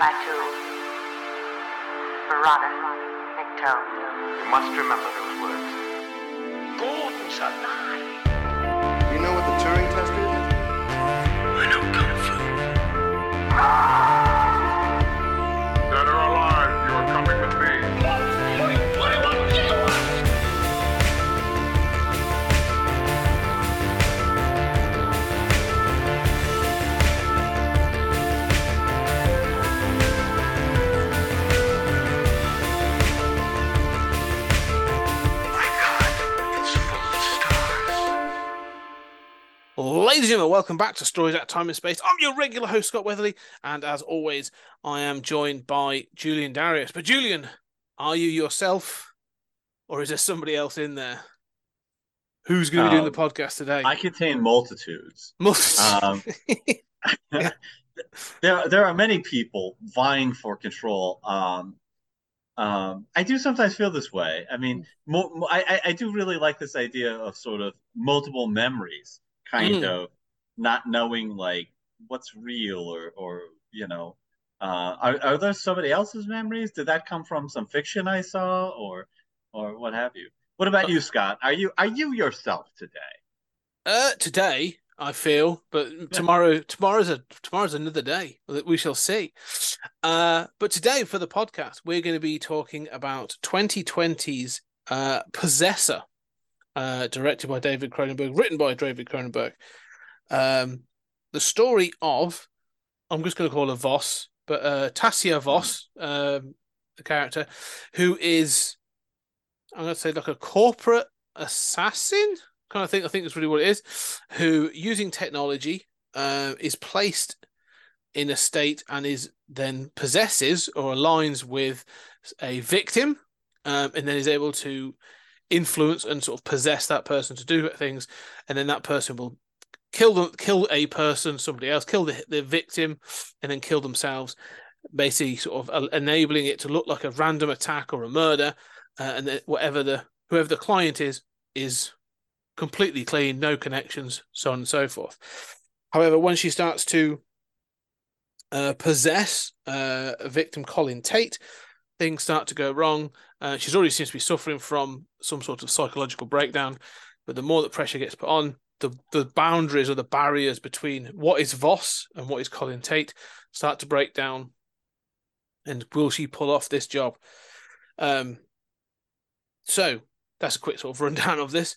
Klaatu barada nikto. You must remember those words. Gordon's alive. You know what the Turing test is? I know Kung Fu. Dead or alive, you are coming with me. Ladies and gentlemen, welcome back to Stories Out of Time and Space. I'm your regular host, Scott Weatherly, and as always, I am joined by Julian Darius. But Julian, are you yourself, or is there somebody else in there? Who's going to be doing the podcast today? I contain multitudes. There are many people vying for control. I do sometimes feel this way. I mean, I do really like this idea of sort of multiple memories. Kind of not knowing like what's real or you know, are there somebody else's memories? Did that come from some fiction I saw or what have you? What about you, Scott? Are you yourself today? Today I feel, but tomorrow's another day that we shall see. But today for the podcast we're going to be talking about 2020's Possessor. Directed by David Cronenberg, written by David Cronenberg. The story of, I'm just going to call her Vos, but Tasya Vos, the character, who is, I'm going to say like a corporate assassin, kind of thing. I think that's really what it is, who using technology is placed in a state and is then possesses or aligns with a victim and then is able to influence and sort of possess that person to do things, and then that person will kill the victim, and then kill themselves, basically sort of enabling it to look like a random attack or a murder, and then whoever the client is completely clean, no connections, so on and so forth. However, when she starts to possess a victim, Colin Tate, things start to go wrong. She's already seems to be suffering from some sort of psychological breakdown, but the more that pressure gets put on, the boundaries or the barriers between what is Vos and what is Colin Tate start to break down. And will she pull off this job? So that's a quick sort of rundown of this.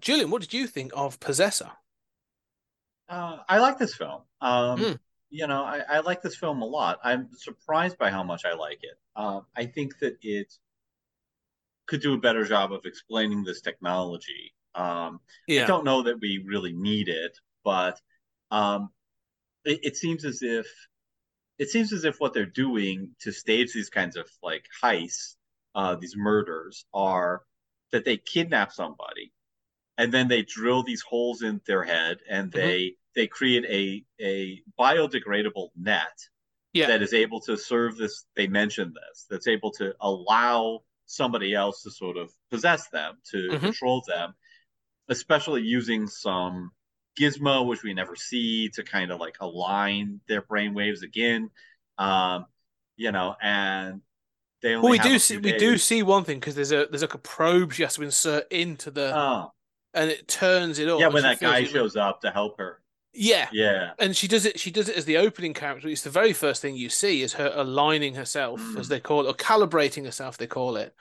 Julian, what did you think of Possessor? I like this film. You know, I like this film a lot. I'm surprised by how much I like it. I think that it could do a better job of explaining this technology. I don't know that we really need it, but it seems as if what they're doing to stage these kinds of like heists, these murders, are that they kidnap somebody, and then they drill these holes in their head, and they create a biodegradable net that is able to serve this. They mentioned this, that's able to allow somebody else to sort of possess them, to control them, especially using some gizmo, which we never see, to kind of like align their brainwaves again. You know, and they only we do see one thing, because there's like a probe she has to insert into the and it turns it off. Yeah, when that guy shows up to help her. Yeah, and she does it as the opening character. It's the very first thing you see is her aligning herself, as they call it, or calibrating herself, they call it,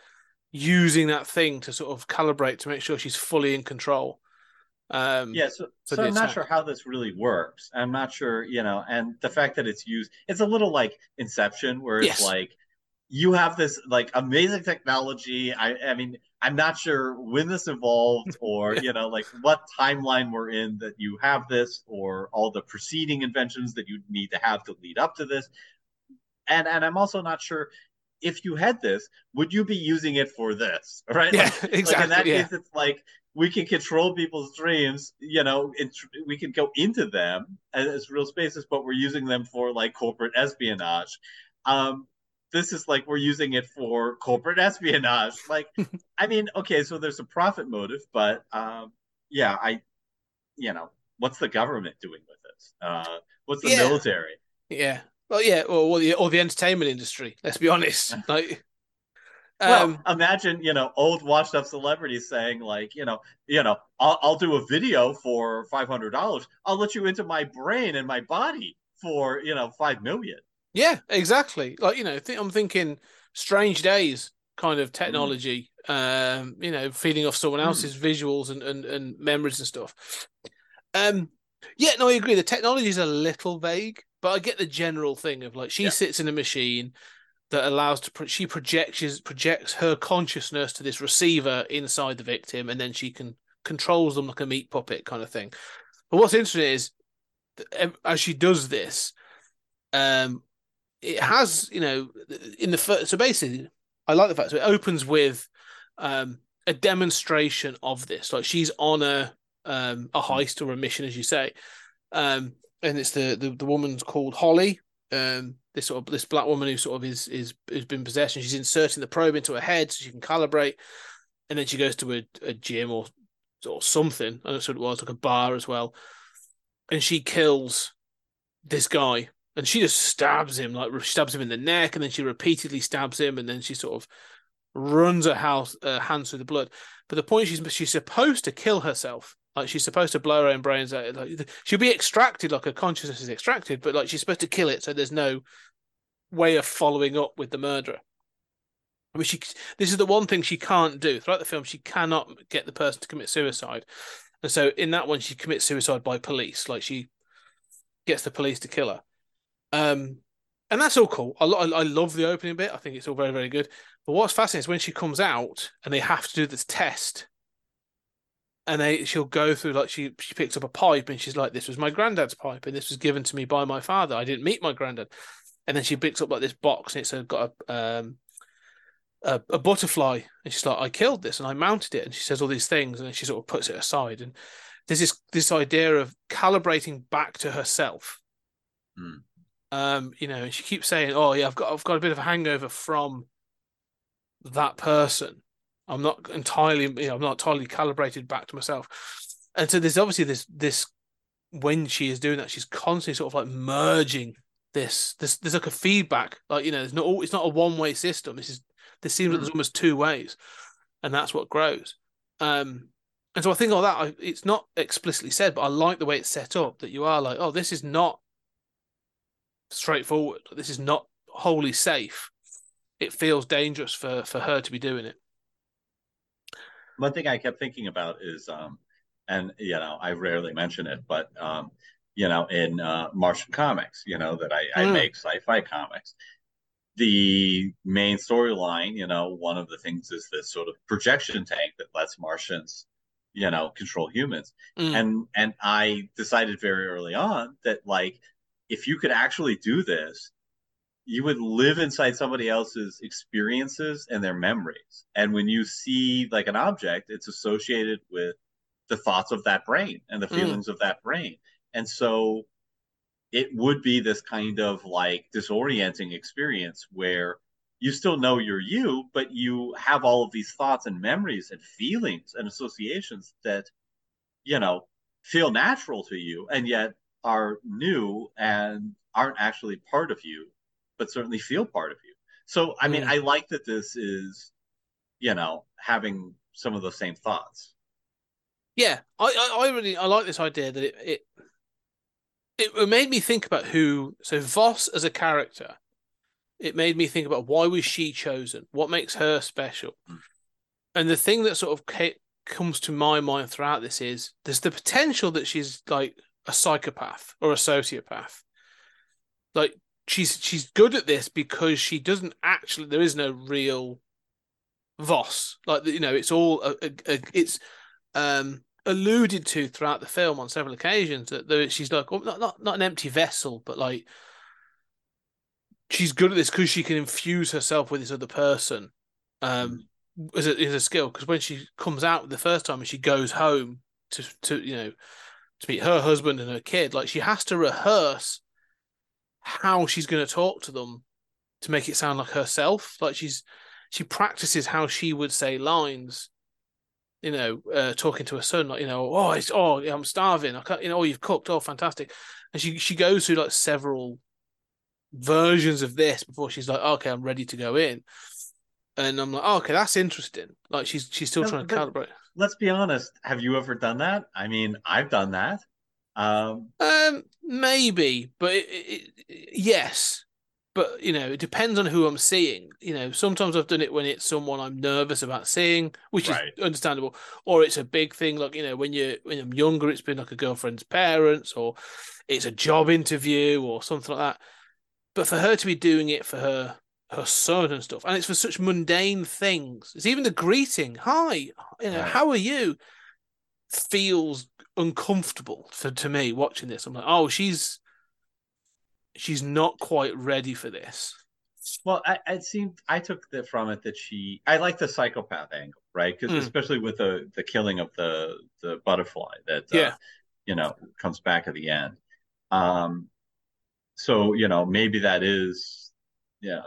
using that thing to sort of calibrate to make sure she's fully in control. So I'm not sure how this really works. I'm not sure, you know, and the fact that it's used, it's a little like Inception, where it's like, you have this like amazing technology. I mean, I'm not sure when this evolved, or you know, like what timeline we're in that you have this, or all the preceding inventions that you need to have to lead up to this. And I'm also not sure, if you had this, would you be using it for this? Right? Yeah, like, exactly. Like in that case, it's like, we can control people's dreams, you know, we can go into them as real spaces, but we're using them for like corporate espionage. This is like, we're using it for corporate espionage. Like, I mean, okay, so there's a profit motive, but what's the government doing with this? What's the military? Yeah, Well, yeah, or the entertainment industry. Let's be honest. Like, well, imagine, you know, old washed up celebrities saying, like, you know, I'll do a video for $500. I'll let you into my brain and my body for, you know, $5 million. Yeah, exactly. Like, you know, I'm thinking Strange Days kind of technology. You know, feeding off someone else's visuals and memories and stuff. Yeah, no, I agree. The technology is a little vague, but I get the general thing of, like, she sits in a machine that allows to she projects her consciousness to this receiver inside the victim, and then she can controls them like a meat puppet kind of thing. But what's interesting is that as she does this, it has, you know, in the first, so basically, I like the fact that it opens with a demonstration of this. Like, she's on a heist or a mission, as you say, and it's the woman's called Holly, this black woman who sort of is been possessed, and she's inserting the probe into her head so she can calibrate, and then she goes to a gym or something. I don't know what it was, like a bar as well, and she kills this guy, and she just stabs him in the neck, and then she repeatedly stabs him, and then she sort of runs her hands through the blood. But the point is, she's supposed to kill herself. Like, she's supposed to blow her own brains out. Like, she'll be extracted, like her consciousness is extracted, but, like, she's supposed to kill it, so there's no way of following up with the murderer. I mean, this is the one thing she can't do. Throughout the film, she cannot get the person to commit suicide. And so in that one, she commits suicide by police. Like, she gets the police to kill her. And that's all cool. I love the opening bit. I think it's all very, very good. But what's fascinating is when she comes out and they have to do this test, and she'll go through, like, she picks up a pipe and she's like, this was my granddad's pipe and this was given to me by my father. I didn't meet my granddad. And then she picks up, like, this box and it's got a butterfly. And she's like, I killed this and I mounted it. And she says all these things, and then she sort of puts it aside. And there's this idea of calibrating back to herself. You know, and she keeps saying, oh, yeah, I've got a bit of a hangover from that person. I'm not entirely calibrated back to myself. And so there's obviously this when she is doing that, she's constantly sort of, like, merging this there's like a feedback, like, you know, it's not a one-way system. This seems like there's almost two ways, and that's what grows. And so I think all that, it's not explicitly said, but I like the way it's set up, that you are like, oh, this is not straightforward. This is not wholly safe. It feels dangerous for her to be doing it. One thing I kept thinking about is, and, you know, I rarely mention it, but, you know, in Martian comics, you know, that I make sci-fi comics, the main storyline, you know, one of the things is this sort of projection tank that lets Martians, you know, control humans. And I decided very early on that, like, if you could actually do this, you would live inside somebody else's experiences and their memories. And when you see, like, an object, it's associated with the thoughts of that brain and the feelings of that brain. And so it would be this kind of, like, disorienting experience where you still know you're you, but you have all of these thoughts and memories and feelings and associations that, you know, feel natural to you and yet are new and aren't actually part of you, but certainly feel part of you. So, I mean, I like that this is, you know, having some of those same thoughts. Yeah, I really like this idea that it made me think about so Vos as a character, it made me think about why was she chosen? What makes her special? And the thing that sort of comes to my mind throughout this is there's the potential that she's, like, a psychopath or a sociopath. Like, she's good at this because she doesn't actually, there is no real Vos. Like, you know, it's all it's alluded to throughout the film on several occasions that she's like, well, not an empty vessel, but, like, she's good at this because she can infuse herself with this other person as a skill. Because when she comes out the first time and she goes home to you know, to meet her husband and her kid, like, she has to rehearse how she's going to talk to them to make it sound like herself. Like, she practices how she would say lines, you know, talking to her son, like, you know, I'm starving, I can't, you know, oh, you've cooked, oh, fantastic. And she goes through, like, several versions of this before she's like, okay, I'm ready to go in. And I'm like, oh, okay, that's interesting. Like she's still trying to calibrate. Let's be honest. Have you ever done that? I mean, I've done that. Maybe, but yes. But, you know, it depends on who I'm seeing. You know, sometimes I've done it when it's someone I'm nervous about seeing, which right. is understandable. Or it's a big thing. Like, you know, when I'm younger, it's been like a girlfriend's parents or it's a job interview or something like that. But for her to be doing it for her son and stuff, and it's for such mundane things. It's even the greeting. Hi, you know, how are you? Feels uncomfortable to me watching this. I'm like, oh, she's not quite ready for this. Well, I took from it that I like the psychopath angle, right? Because especially with the killing of the butterfly that, you know, comes back at the end. So, you know, maybe that is,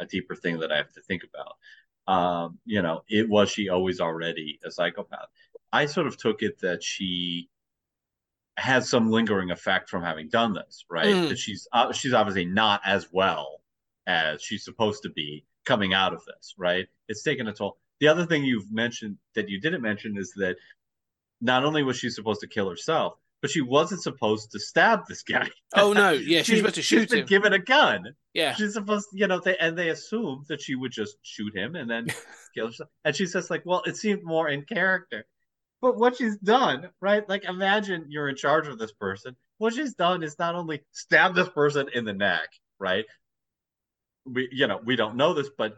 a deeper thing that I have to think about. You know, was she always already a psychopath? I sort of took it that she had some lingering effect from having done this, right? That she's obviously not as well as she's supposed to be coming out of this, right? It's taken a toll. The other thing you've mentioned that you didn't mention is that not only was she supposed to kill herself, but she wasn't supposed to stab this guy. Oh no! Yeah, she's supposed to shoot him. She's been given a gun. Yeah, she's supposed to, they assumed that she would just shoot him and then kill herself. And she's just like, well, it seemed more in character. But what she's done, right? Like, imagine you're in charge of this person. What she's done is not only stab this person in the neck, right? We don't know this, but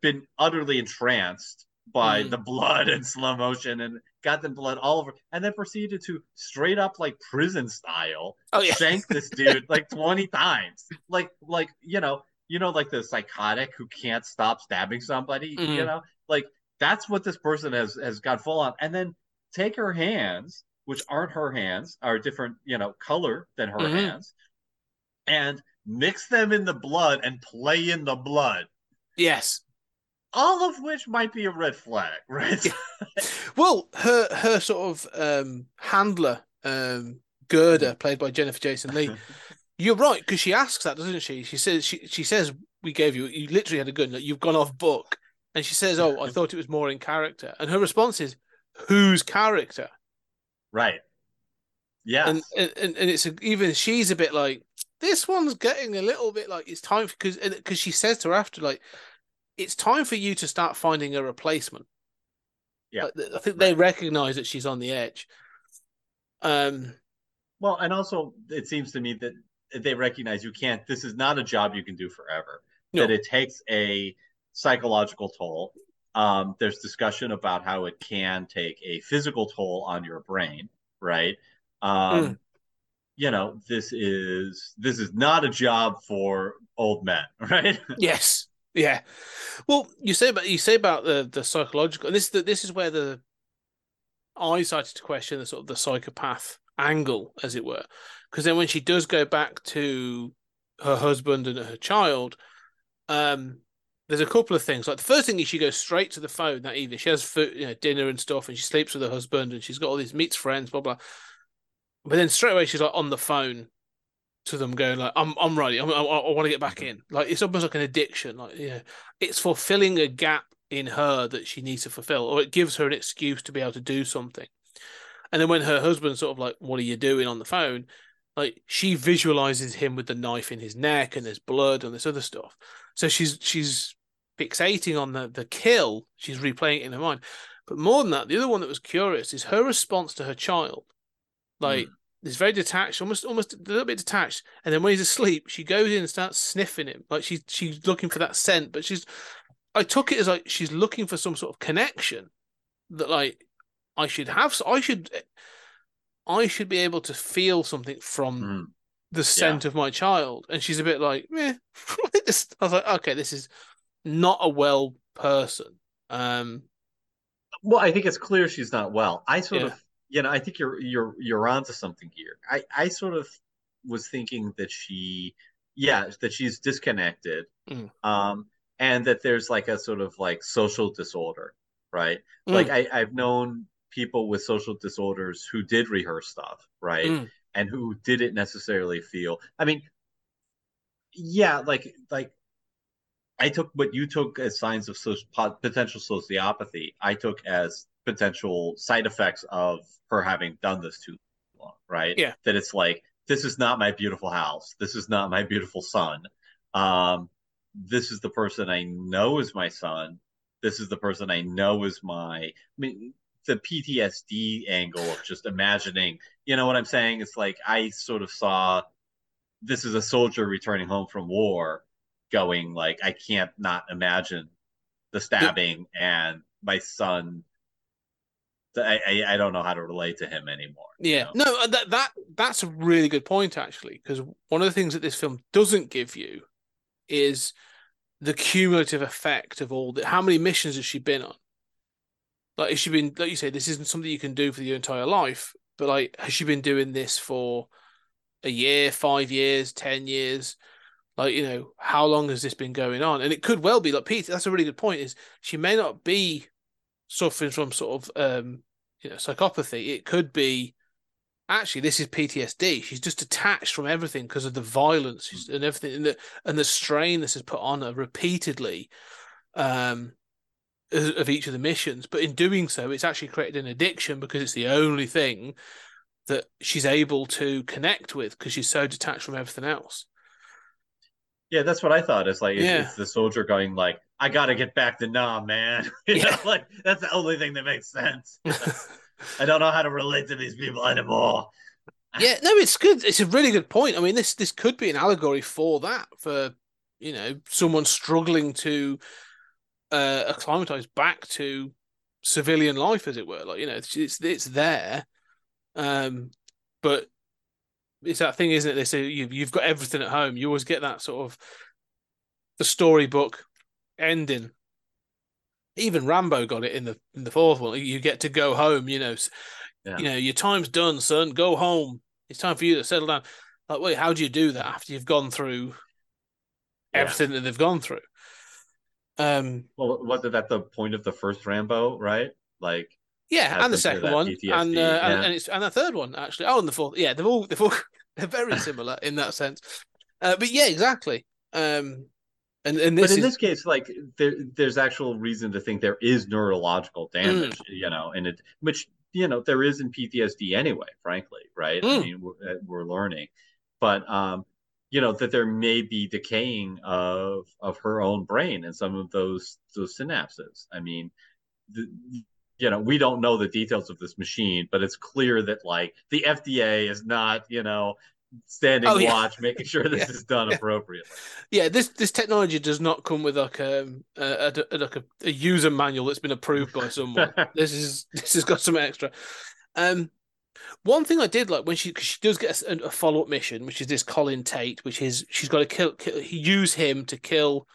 been utterly entranced by the blood and slow motion and got the blood all over, and then proceeded to straight up like prison style shank this dude like 20 times. Like like the psychotic who can't stop stabbing somebody, like that's what this person has got full on. And then take her hands, which aren't her hands, are different, color than her hands, and mix them in the blood and play in the blood. Yes. All of which might be a red flag, right? Well, her sort of handler, Gerda, played by Jennifer Jason Leigh. You're right, because she asks that, doesn't she? She says, you literally had a gun, like, you've gone off book. And she says, oh, I thought it was more in character. And her response is, whose character? Right. Yeah. And it's even she's a bit like, this one's getting a little bit like it's time, because she says to her after, like, it's time for you to start finding a replacement. Yeah. I think they recognize that she's on the edge. Well, and also it seems to me that they recognize this is not a job you can do forever. No. That it takes a psychological toll. There's discussion about how it can take a physical toll on your brain, right? This is not a job for old men, right? Yes. Yeah, well, you say about the psychological, and this is where I started to question the sort of the psychopath angle, as it were, because then when she does go back to her husband and her child, there's a couple of things. Like the first thing is she goes straight to the phone that evening. She has food, dinner and stuff, and she sleeps with her husband, and she's got all these meets friends, blah blah. But then straight away she's like on the phone to them going like, I'm ready. I want to get back in. Like it's almost like an addiction. Like it's fulfilling a gap in her that she needs to fulfill, or it gives her an excuse to be able to do something. And then when her husband's sort of like, "What are you doing on the phone?" Like she visualizes him with the knife in his neck and there's blood and this other stuff. So she's fixating on the kill. She's replaying it in her mind. But more than that, the other one that was curious is her response to her child. Like. He's very detached, almost a little bit detached. And then when he's asleep, she goes in and starts sniffing him. Like she's looking for that scent, but I took it as like she's looking for some sort of connection that like I should have. So I should be able to feel something from the scent of my child. And she's a bit like, meh. I was like, okay, this is not a well person. Well, I think it's clear she's not well. I sort of. I think you're onto something here. I sort of was thinking that that she's disconnected, and that there's like a sort of like social disorder, right? Like I've known people with social disorders who did rehearse stuff, right, and who didn't necessarily feel. I mean, yeah, like I took what you took as signs of potential sociopathy. I took as potential side effects of her having done this too long, right? Yeah. That it's like, this is not my beautiful house. This is not my beautiful son. This is the person I know is my son. This is the person I know is my... I mean, the PTSD angle of just imagining, you know what I'm saying? It's like, I sort of saw this is a soldier returning home from war going like, I can't not imagine the stabbing and my son... I don't know how to relate to him anymore. Yeah, you know? No, that's a really good point, actually, because one of the things that this film doesn't give you is the cumulative effect of all the... How many missions has she been on? Like, has she been... Like you say, this isn't something you can do for your entire life, but, like, has she been doing this for a year, 5 years, 10 years? Like, you know, how long has this been going on? And it could well be, like, Pete, that's a really good point, is she may not be suffering from sort of, you know, psychopathy. It could be, actually, this is PTSD. She's just detached from everything because of the violence and everything, and the strain this has put on her repeatedly of each of the missions. But in doing so, it's actually created an addiction because it's the only thing that she's able to connect with because she's so detached from everything else. Yeah, that's what I thought. It's like, it's the soldier going like, I gotta get back to Nam, man. You know, like, that's the only thing that makes sense. I don't know how to relate to these people anymore. Yeah, no, it's good. It's a really good point. I mean, this could be an allegory for that, for, you know, someone struggling to acclimatize back to civilian life, as it were. Like, you know, it's there, but it's that thing, isn't it? They say you've got everything at home. You always get that sort of the storybook ending. Even Rambo got it in the fourth one. You get to go home, you know. Yeah. You know, your time's done, son. Go home. It's time for you to settle down. Like, wait, how do you do that after you've gone through everything that they've gone through? Well, wasn't that the point of the first Rambo, right? Like, yeah, and the second one, and the third one, actually. Oh, and the fourth. Yeah, they're all they're very similar in that sense. But yeah, exactly. But in this case, like, there's actual reason to think there is neurological damage, you know, and it, which, you know, there is in PTSD anyway, frankly, right? I mean, we're learning, but you know, that there may be decaying of her own brain and some of those synapses. I mean, you know, we don't know the details of this machine, but it's clear that, like, the FDA is not, you know, standing watch, making sure this is done appropriately. Yeah, this technology does not come with like a user manual that's been approved by someone. This has got some extra. One thing I did like when she does get a follow up mission, which is this Colin Tate, which is she's got to use him to kill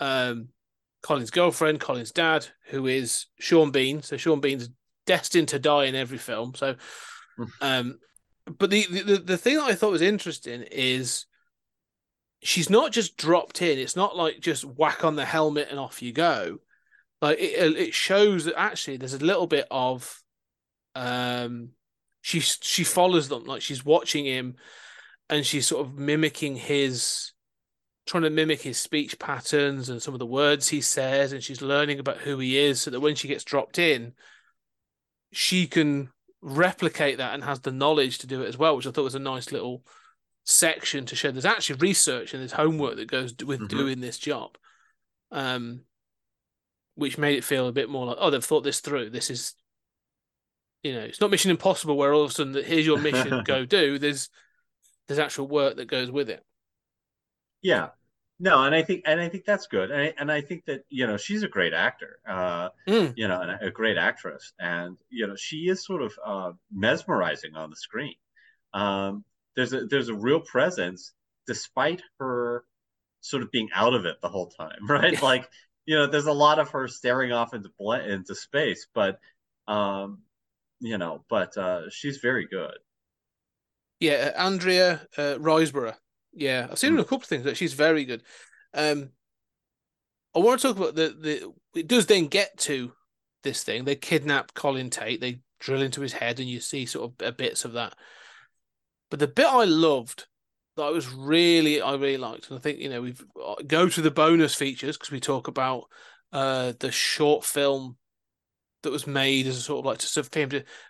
Colin's girlfriend, Colin's dad, who is Sean Bean. So Sean Bean's destined to die in every film. So, but the thing that I thought was interesting is she's not just dropped in. It's not like just whack on the helmet and off you go. Like, it shows that actually there's a little bit of she follows them, like she's watching him, and she's sort of trying to mimic his speech patterns and some of the words he says, and she's learning about who he is so that when she gets dropped in, she can replicate that and has the knowledge to do it as well, which I thought was a nice little section to show there's actually research and there's homework that goes with doing this job, which made it feel a bit more like, oh, they've thought this through. This is, you know, it's not Mission Impossible where all of a sudden here's your mission, go do. There's actual work that goes with it. Yeah, no, and I think that's good, and I think that, you know, she's a great actor, you know, and a great actress, and, you know, she is sort of mesmerizing on the screen. There's a real presence, despite her sort of being out of it the whole time, right? Yeah. Like, you know, there's a lot of her staring off into space, but you know, but she's very good. Yeah, Andrea Riseborough. Yeah, I've seen her in a couple of things, but she's very good. I want to talk about it does then get to this thing. They kidnap Colin Tate. They drill into his head, and you see sort of bits of that. But the bit I loved that I really liked. And I think, you know, we go to the bonus features because we talk about the short film that was made as a sort of like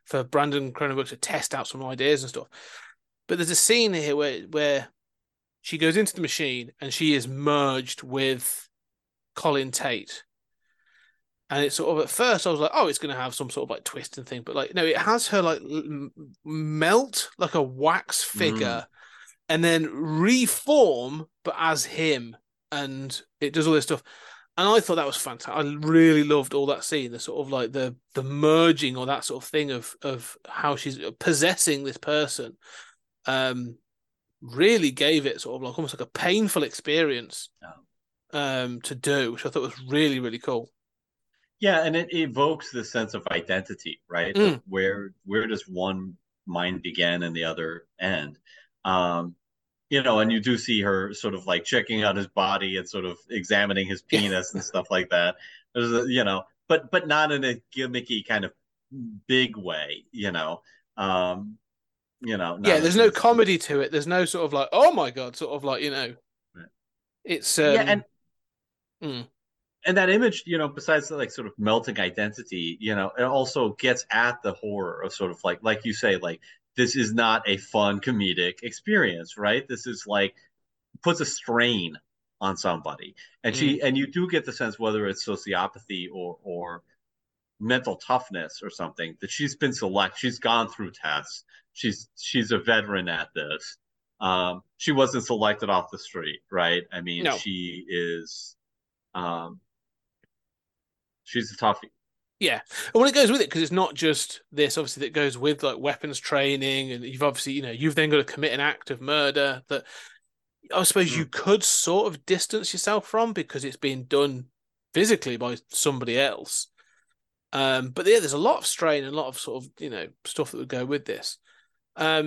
for Brandon Cronenberg to test out some ideas and stuff. But there's a scene here where she goes into the machine and she is merged with Colin Tate. And it's sort of, at first I was like, oh, it's going to have some sort of like twist and thing, but like, no, it has her like melt like a wax figure and then reform, but as him. And it does all this stuff. And I thought that was fantastic. I really loved all that scene, the sort of like the merging or that sort of thing of how she's possessing this person. Really gave it sort of like almost like a painful experience to do, which I thought was really, really cool. Yeah, and it evokes the sense of identity, right? Of where does one mind begin and the other end? You know, and you do see her sort of like checking out his body and sort of examining his penis and stuff like that. There's a, you know, but not in a gimmicky kind of big way, you know. There's no comedy to it. There's no sort of like, oh my God, sort of like, you know, it's and that image, you know, besides the, like, sort of melting identity, you know, it also gets at the horror of sort of like you say, like, this is not a fun comedic experience, right? This is like puts a strain on somebody. And you do get the sense, whether it's sociopathy or mental toughness or something, that she's been she's gone through tests. She's a veteran at this. She wasn't selected off the street, right? I mean, she is she's a toughie. Yeah, and when it goes with it, because it's not just this, obviously, that goes with like weapons training, and you've obviously, you know, you've then got to commit an act of murder that I suppose you could sort of distance yourself from because it's being done physically by somebody else. But yeah, there's a lot of strain and a lot of sort of, you know, stuff that would go with this. I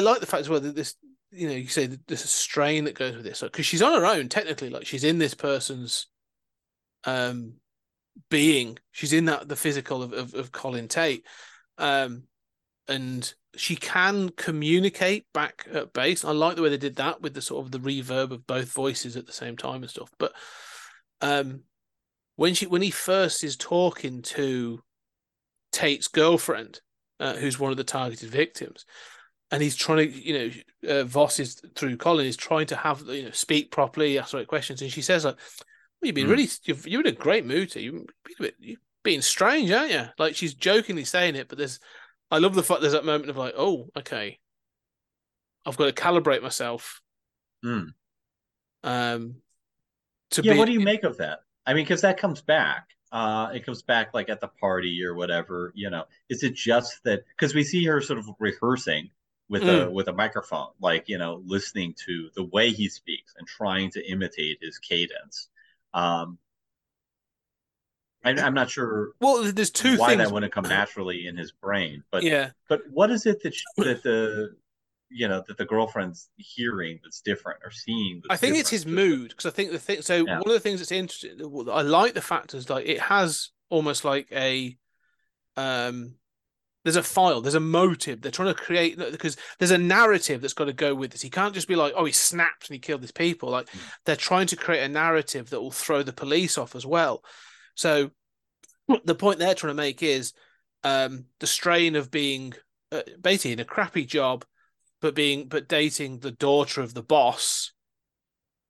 like the fact as well that this, you know, you say that there's a strain that goes with this because she's on her own technically, like she's in this person's being, she's in that the physical of Colin Tate, and she can communicate back at base. I like the way they did that with the sort of the reverb of both voices at the same time and stuff. But when he first is talking to Tate's girlfriend, who's one of the targeted victims, and he's trying to, you know, Vos is through Colin is trying to have, you know, speak properly, ask the right questions, and she says like, well, you've been you're in a great mood too. You're being strange, aren't you? Like, she's jokingly saying it, but I love the fact there's that moment of like, oh, okay, I've got to calibrate myself. What do you make of that? I mean, because that comes back. It comes back like at the party or whatever, you know. Is it just that? Because we see her sort of rehearsing with a microphone, like, you know, listening to the way he speaks and trying to imitate his cadence. I'm not sure. Well, there's two why things. That wouldn't come naturally in his brain, but yeah. But what is it that the girlfriend's hearing that's different or seeing? I think it's his mood, because I think the thing. So one of the things that's interesting, I like the fact is like it has almost like a there's a file, there's a motive. They're trying to create, because there's a narrative that's got to go with this. He can't just be like, oh, he snapped and he killed these people. Like, they're trying to create a narrative that will throw the police off as well. So the point they're trying to make is the strain of being basically in a crappy job, but dating the daughter of the boss.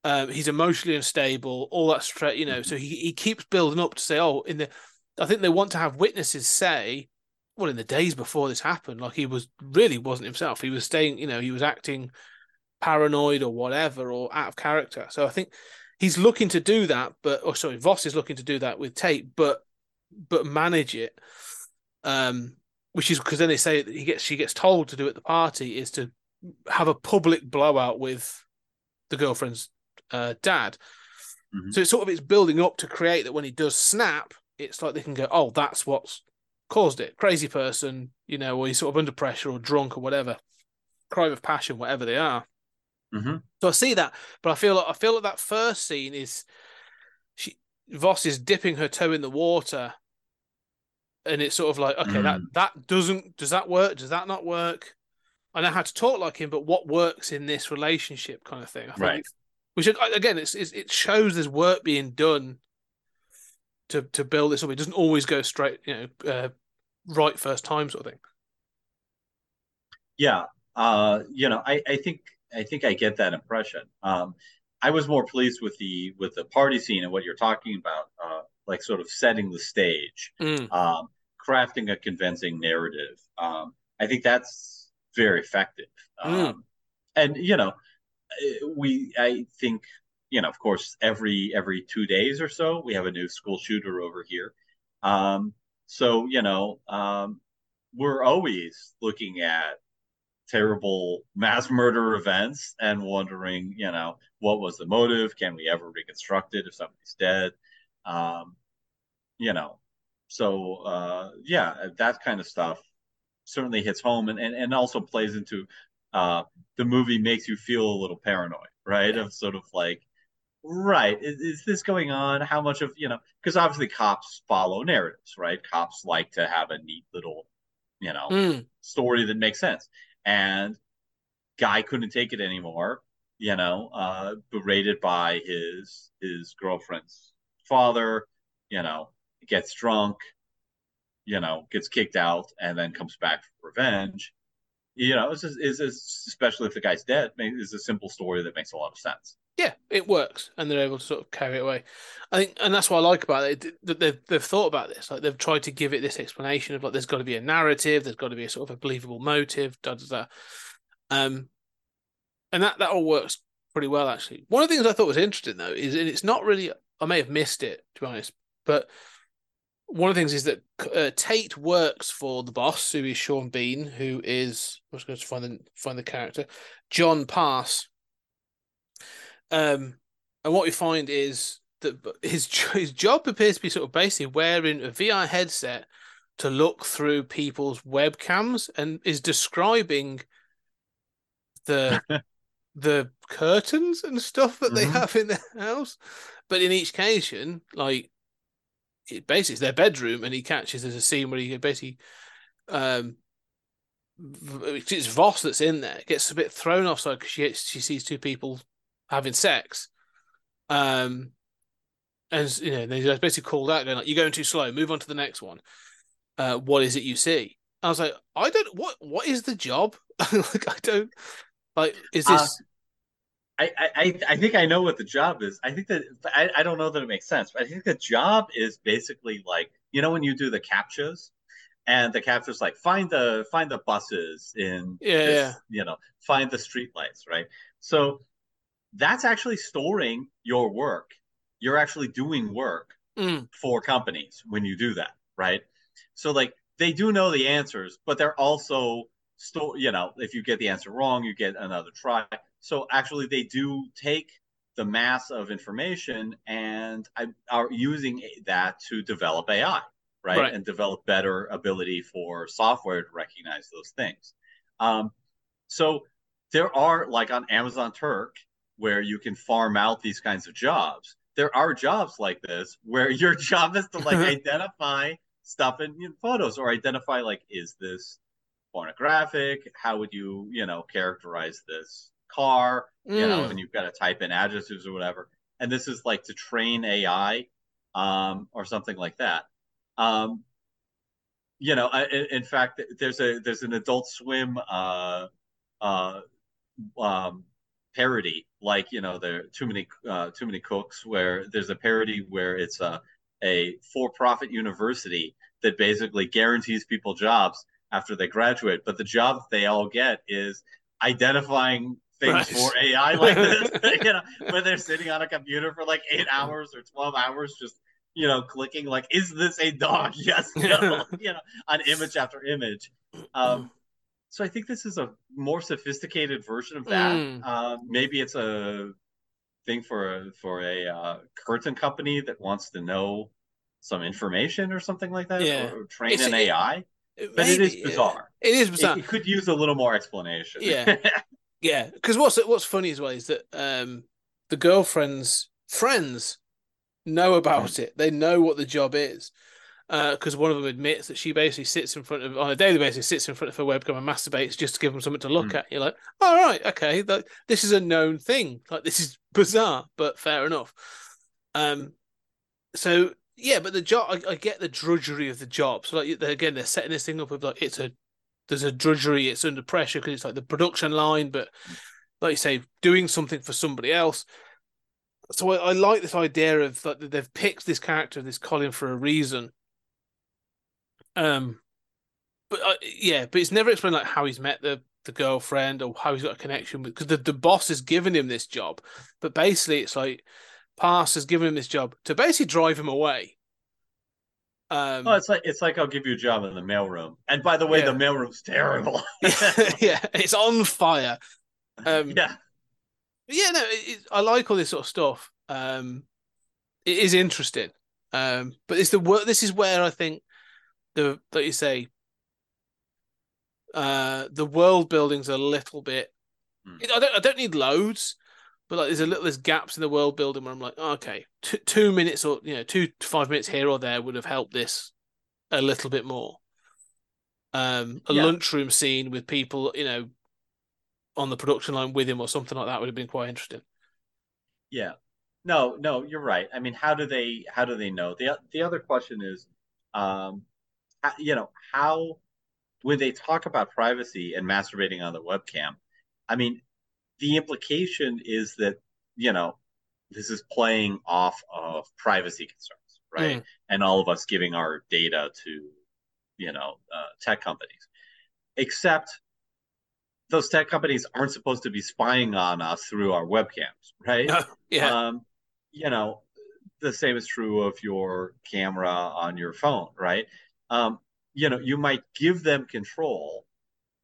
He's emotionally unstable, all that stress, you know. So he keeps building up to say, oh, I think they want to have witnesses say, well, in the days before this happened, like, he wasn't himself. He was staying, you know, he was acting paranoid or whatever, or out of character. So I think he's looking to do that, Vos is looking to do that with Tate, but manage it. Which is because then they say that she gets told to do at the party is to have a public blowout with the girlfriend's dad. So it's building up to create that when he does snap, it's like they can go, oh, that's what's caused it, crazy person, you know, or he's sort of under pressure or drunk or whatever, crime of passion, whatever they are. So I see that, but I feel like that first scene is Vos is dipping her toe in the water, and it's sort of like, okay, that does that work? Does that not work? I know how to talk like him, but what works in this relationship kind of thing. I think, right. Which again, it shows there's work being done to build this up. It doesn't always go straight, right first time sort of thing. Yeah, I think I get that impression. I was more pleased with the party scene and what you're talking about, like sort of setting the stage, crafting a convincing narrative. I think that's very effective. And of course, every 2 days or so, we have a new school shooter over here. We're always looking at terrible mass murder events and wondering, what was the motive? Can we ever reconstruct it if somebody's dead? That kind of stuff certainly hits home and also plays into the movie makes you feel a little paranoid, right? Yeah. Of sort of like, right, is this going on? How much of, because obviously cops follow narratives, right? Cops like to have a neat little, story that makes sense. And guy couldn't take it anymore, berated by his girlfriend's father, gets drunk, gets kicked out, and then comes back for revenge. It's especially if the guy's dead, it's a simple story that makes a lot of sense. Yeah, it works, and they're able to sort of carry it away. I think, and that's what I like about it, that they've thought about this. Like, they've tried to give it this explanation of, like, there's got to be a narrative, there's got to be a sort of a believable motive, and that all works pretty well, actually. One of the things I thought was interesting, though, is, and it's not really, I may have missed it, to be honest, but one of the things is that Tate works for the boss, who is Sean Bean, who is, I was going to find the character, John Pass. And what we find is that his job appears to be sort of basically wearing a VR headset to look through people's webcams, and is describing the curtains and stuff that they have in their house. But in each occasion, like, it basically is their bedroom, and he catches, there's a scene where he basically it's Vos that's in there, gets a bit thrown offside because she sees two people having sex, and they basically called out, going like, "You're going too slow. Move on to the next one." What is it you see? I was like, "I don't. What is the job? I don't. Is this?" I think I know what the job is. I think that I don't know that it makes sense, but I think the job is basically like, when you do the captchas, and the captcha's like, find the buses in find the streetlights, right? So that's actually storing your work. You're actually doing work for companies when you do that, right? So, like, they do know the answers, but they're also still, if you get the answer wrong, you get another try. So actually, they do take the mass of information and are using that to develop AI, right? And develop better ability for software to recognize those things. So there are, like, on Amazon Turk, where you can farm out these kinds of jobs. There are jobs like this where your job is to, like, identify stuff in photos, or identify, like, is this pornographic? How would you, characterize this car? And you've got to type in adjectives or whatever. And this is like to train AI or something like that. In fact, there's an Adult Swim parody, like, there are Too Many Cooks, where there's a parody where it's a for-profit university that basically guarantees people jobs after they graduate, but the job that they all get is identifying things for AI like this, where they're sitting on a computer for like 8 hours or 12 hours, just, clicking, like, is this a dog? Yes, no, on image after image. So I think this is a more sophisticated version of that. Maybe it's a thing for a curtain company that wants to know some information or something like that, or train an AI. But maybe, it is bizarre. It is bizarre. It could use a little more explanation. Yeah, yeah. Because what's funny as well is that the girlfriend's friends know about it. They know what the job is. because one of them admits that she basically sits in front of, on a daily basis, sits in front of her webcam and masturbates just to give them something to look at. You're like, all right, okay, this is a known thing. Like, this is bizarre, but fair enough. So yeah, but the job, I get the drudgery of the job. So like, again, they're setting this thing up with like there's a drudgery. It's under pressure because it's like the production line, but like you say, doing something for somebody else. So I like this idea of like they've picked this character, this Colin, for a reason. But it's never explained like how he's met the girlfriend or how he's got a connection with, because the boss has given him this job, but basically it's like Pass has given him this job to basically drive him away. It's like I'll give you a job in the mailroom, and by the way, the mailroom's terrible. Yeah, it's on fire. I like all this sort of stuff. It is interesting, but it's the work. This is where I think the world building's a little bit. I don't need loads, but like there's gaps in the world building where I'm like, oh, okay, 2 minutes or 2 to 5 minutes here or there would have helped this a little bit more. Lunchroom scene with people, on the production line with him or something like that would have been quite interesting. Yeah, no, you're right. I mean, how do they know? The other question is, how would they talk about privacy and masturbating on the webcam? I mean, the implication is that, this is playing off of privacy concerns, right? And all of us giving our data to, tech companies, except those tech companies aren't supposed to be spying on us through our webcams, right? The same is true of your camera on your phone, right? You might give them control,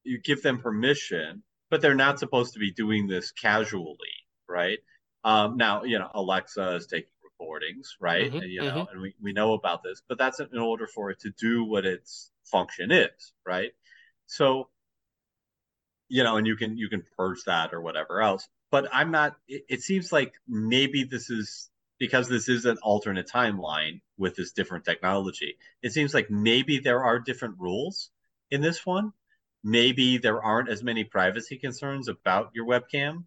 you give them permission, but they're not supposed to be doing this casually, right? Now, Alexa is taking recordings, right? And we know about this, but that's in order for it to do what its function is, right? So, and you can purge that or whatever else. But I'm not. It seems like maybe this is. Because this is an alternate timeline with this different technology, it seems like maybe there are different rules in this one. Maybe there aren't as many privacy concerns about your webcam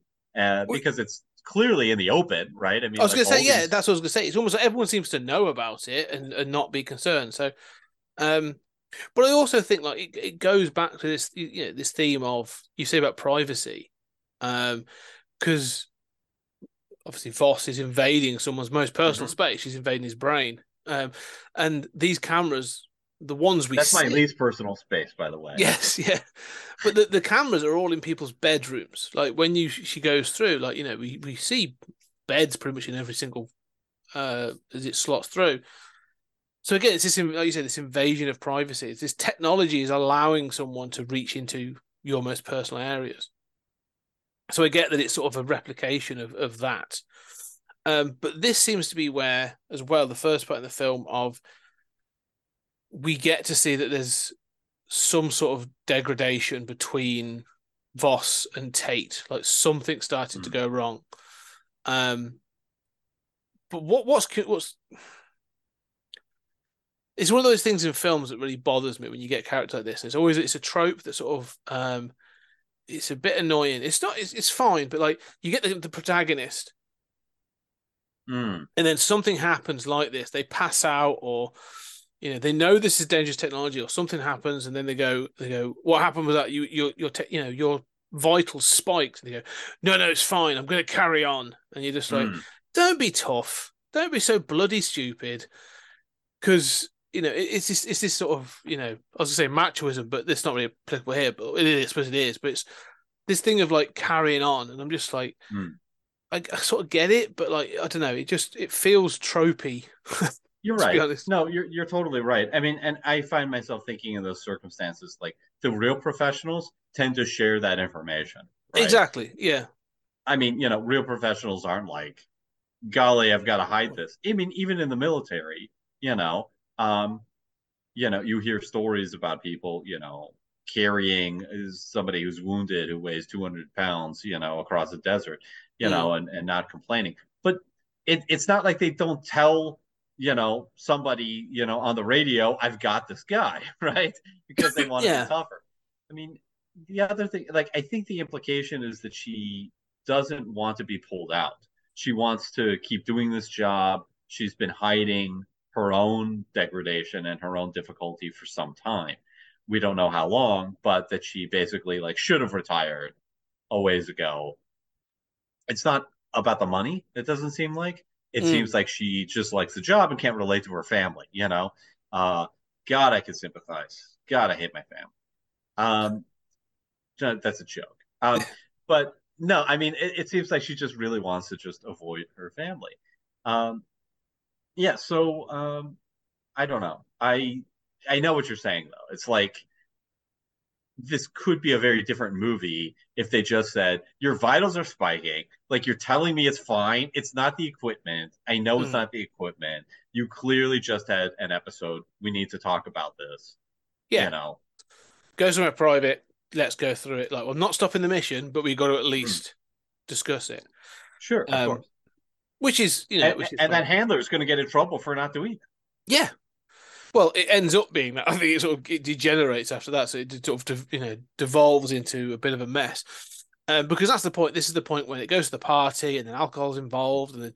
because it's clearly in the open, right? I mean, I was going to say, that's what I was going to say. It's almost like everyone seems to know about it and not be concerned. So, but I also think like it goes back to this, this theme of you say about privacy, because. Obviously, Vos is invading someone's most personal space. She's invading his brain. And these cameras, the ones we see... That's my least personal space, by the way. Yes, yeah. But the cameras are all in people's bedrooms. Like, when she goes through, like, we see beds pretty much in every single... as it slots through. So, again, it's this, like you said, this invasion of privacy. It's this technology is allowing someone to reach into your most personal areas. So I get that it's sort of a replication of that. But this seems to be where, as well, the first part of the film of we get to see that there's some sort of degradation between Vos and Tate. Like something started to go wrong. But what's it's one of those things in films that really bothers me when you get a character like this. It's a trope that sort of... it's a bit annoying. It's not. It's fine, but like you get the protagonist, and then something happens like this. They pass out, or they know this is dangerous technology, or something happens, and then they go, "What happened with that? Your vitals spiked." And they go, "No, it's fine. I'm going to carry on." And you're just like, "Don't be tough. Don't be so bloody stupid," because. It's this sort of, I was going to say machoism, but it's not really applicable here, but it is, I suppose it is, but it's this thing of like carrying on. And I'm just like, I sort of get it, but like, I don't know. It feels tropey. You're right. No, you're totally right. I mean, and I find myself thinking in those circumstances, like the real professionals tend to share that information. Right? Exactly. Yeah. I mean, real professionals aren't like, golly, I've got to hide this. I mean, even in the military, you hear stories about people, carrying somebody who's wounded who weighs 200 pounds, across the desert, and not complaining. But it's not like they don't tell you know, somebody, you know, on the radio, I've got this guy, right? Because they want to be tougher. I mean, the other thing, like, I think the implication is that she doesn't want to be pulled out. She wants to keep doing this job. She's been hiding her own degradation and her own difficulty for some time. We don't know how long, but that she basically, like, should have retired a ways ago. It's not about the money, it doesn't seem like. It seems like she just likes the job and can't relate to her family, you know? God, I can sympathize. God, I hate my family. That's a joke. But no, I mean, it seems like she just really wants to just avoid her family. I don't know. I know what you're saying, though. It's like, this could be a very different movie if they just said, your vitals are spiking. Like, you're telling me it's fine. It's not the equipment. I know it's not the equipment. You clearly just had an episode. We need to talk about this. Yeah. You know, go somewhere private. Let's go through it. Like, well, I'm not stopping the mission, but we've got to at least discuss it. Sure. Of course. Which is, you know, and that handler is going to get in trouble for not doing it. Yeah. Well, it ends up being that. I think it sort of degenerates after that, so it sort of, you know, devolves into a bit of a mess. Because that's the point. This is the point when it goes to the party, and then alcohol's involved, and then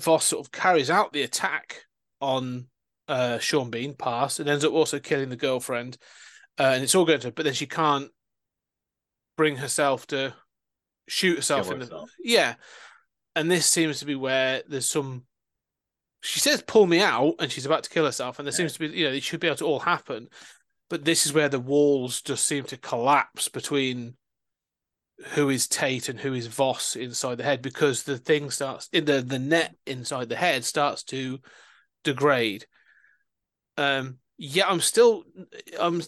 Vos sort of carries out the attack on Sean Bean, Pass, and ends up also killing the girlfriend. And it's all going to, but then she can't bring herself to shoot herself in the. Yeah, and this seems to be where there's some. She says, pull me out, and she's about to kill herself. And there seems to be, you know, it should be able to all happen. But this is where the walls just seem to collapse between who is Tate and who is Vos inside the head, because the thing starts, the net inside the head starts to degrade. Yeah, I'm still,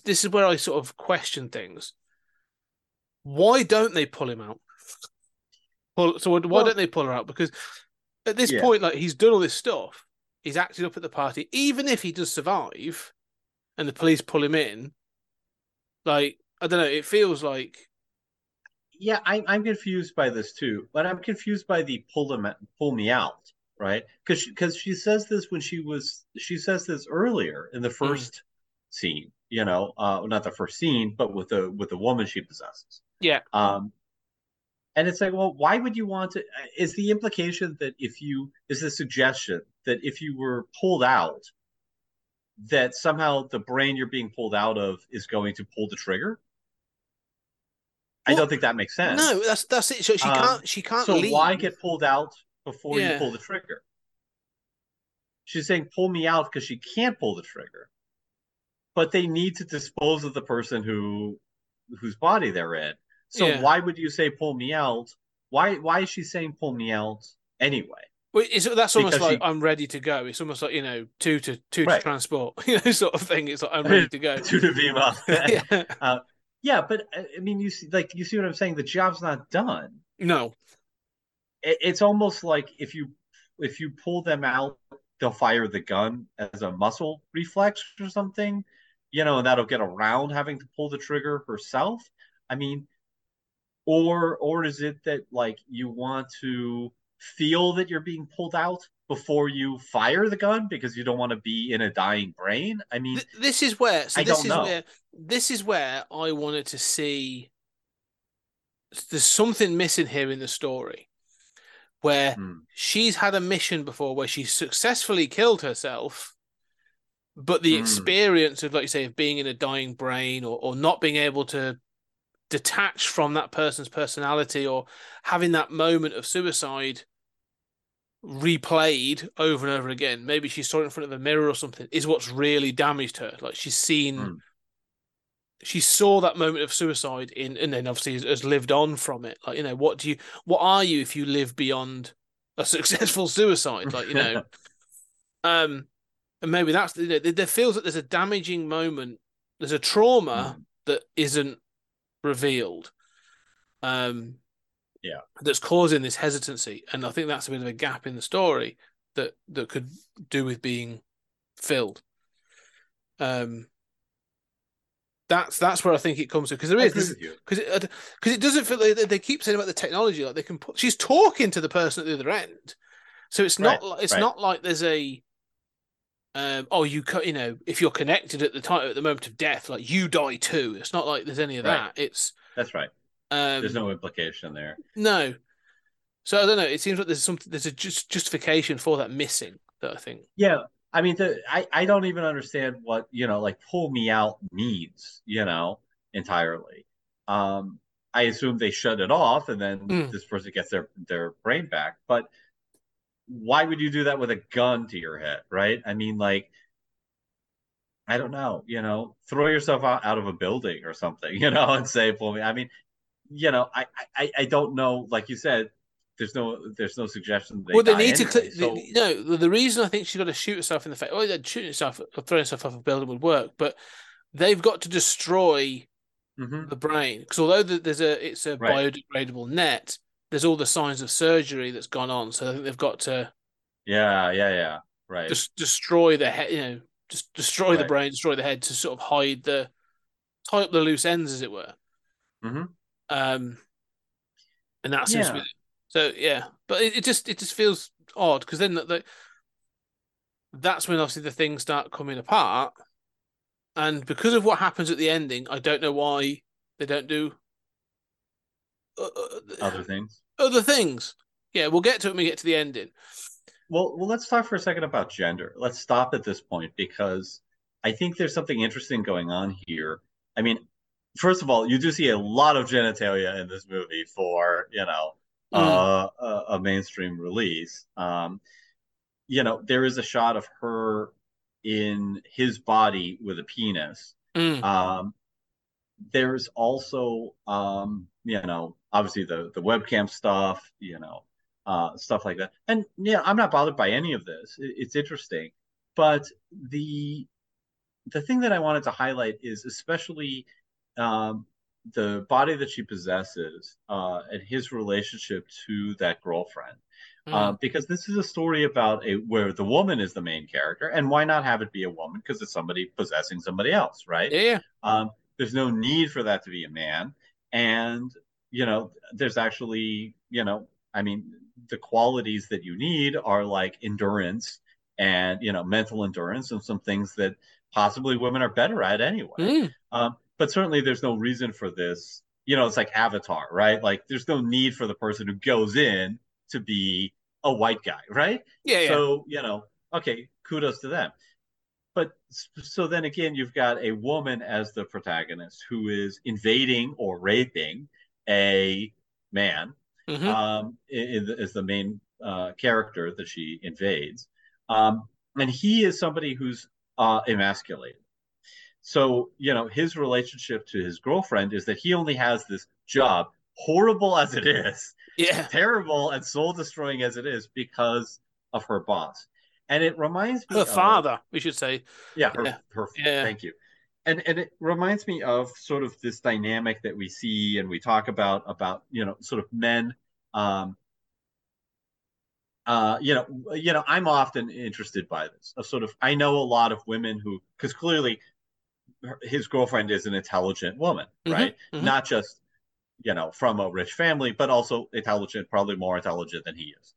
this is where I sort of question things. Why don't they pull him out? Why don't they pull her out? Because at this point, like, he's done all this stuff. He's acted up at the party. Even if he does survive and the police pull him in, like, I don't know, it feels like... Yeah, I'm confused by this too. But I'm confused by the pull me out, right? Because she says this when she says this earlier in the first scene, you know, not the first scene, but with the woman she possesses. Yeah. And it's like, well, why would you want to? Is the implication that is the suggestion that if you were pulled out, that somehow the brain you're being pulled out of is going to pull the trigger? Well, I don't think that makes sense. No, that's it. So she can't. So leave. Why get pulled out before you pull the trigger? She's saying, pull me out, because she can't pull the trigger. But they need to dispose of the person whose body they're in. So why would you say pull me out? Why is she saying pull me out anyway? Well, that's almost because I'm ready to go. It's almost like, you know, to transport, you know, sort of thing. It's like, I'm ready to go. Two to Vima. But I mean, you see what I'm saying? The job's not done. No. It's almost like if you pull them out, they'll fire the gun as a muscle reflex or something, you know, and that'll get around having to pull the trigger herself. I mean. Or is it that, like, you want to feel that you're being pulled out before you fire the gun because you don't want to be in a dying brain? I mean, this is where I wanted to see. There's something missing here in the story, where she's had a mission before where she successfully killed herself, but the experience of, like you say, of being in a dying brain or not being able to detached from that person's personality, or having that moment of suicide replayed over and over again. Maybe she saw it in front of a mirror or something, is what's really damaged her. Like, she saw that moment of suicide and then obviously has lived on from it. Like, you know, what are you if you live beyond a successful suicide? Like, you know, and maybe that's, you know, there feels that there's a damaging moment. There's a trauma that isn't revealed, that's causing this hesitancy, and I think that's a bit of a gap in the story that could do with being filled. That's where I think it comes to, because there is, because it doesn't feel like, they keep saying about the technology, like, they can put, she's talking to the person at the other end, So it's not not like there's a you know, if you're connected at the time, at the moment of death, like you die too. It's not like there's any of that. It's there's no implication there. No. So I don't know. It seems like there's something. There's a justification for that missing. That I think. Yeah, I mean, I don't even understand what, you know, like pull me out means, you know, entirely. I assume they shut it off, and then this person gets their brain back. But why would you do that with a gun to your head, right? I mean, like, I don't know, you know, throw yourself out of a building or something, you know, and say, pull me. I mean, you know, I don't know. Like you said, there's no suggestion. The reason I think she's got to shoot herself in the face, or shooting herself or throwing herself off a building would work, but they've got to destroy the brain, because although it's a biodegradable net, there's all the signs of surgery that's gone on, so I think they've got to just destroy the head, you know, just destroy the brain, destroy the head to sort of hide tie up the loose ends, as it were. And that seems to be it. So yeah, but it just feels odd, because then that's when obviously the things start coming apart, and because of what happens at the ending, I don't know why they don't do other things. Other things, yeah. We'll get to it when we get to the ending. Well, let's talk for a second about gender. Let's stop at this point, because I think there's something interesting going on here. I mean, first of all, you do see a lot of genitalia in this movie for, you know, a mainstream release. You know, there is a shot of her in his body with a penis. There's also, you know, obviously the webcam stuff, you know, stuff like that. And yeah, I'm not bothered by any of this. It's interesting, but the thing that I wanted to highlight is especially the body that she possesses and his relationship to that girlfriend, because this is a story about where the woman is the main character, and why not have it be a woman, because it's somebody possessing somebody else, right? Yeah. There's no need for that to be a man, and you know, there's actually, you know, I mean, the qualities that you need are like endurance and, you know, mental endurance and some things that possibly women are better at anyway. But certainly there's no reason for this. You know, it's like Avatar, right? Like there's no need for the person who goes in to be a white guy, right? Yeah. So, you know, okay, kudos to them. But so then again, you've got a woman as the protagonist who is invading or raping a man, is the main character that she invades. And he is somebody who's emasculated. So, you know, his relationship to his girlfriend is that he only has this job, horrible as it is, terrible and soul-destroying as it is, because of her boss. And it reminds me father, we should say. Yeah, her thank you. And it reminds me of sort of this dynamic that we see and we talk about, you know, sort of men, you know, I'm often interested by this. I know a lot of women who, because clearly his girlfriend is an intelligent woman, right? Not just, you know, from a rich family, but also intelligent, probably more intelligent than he is.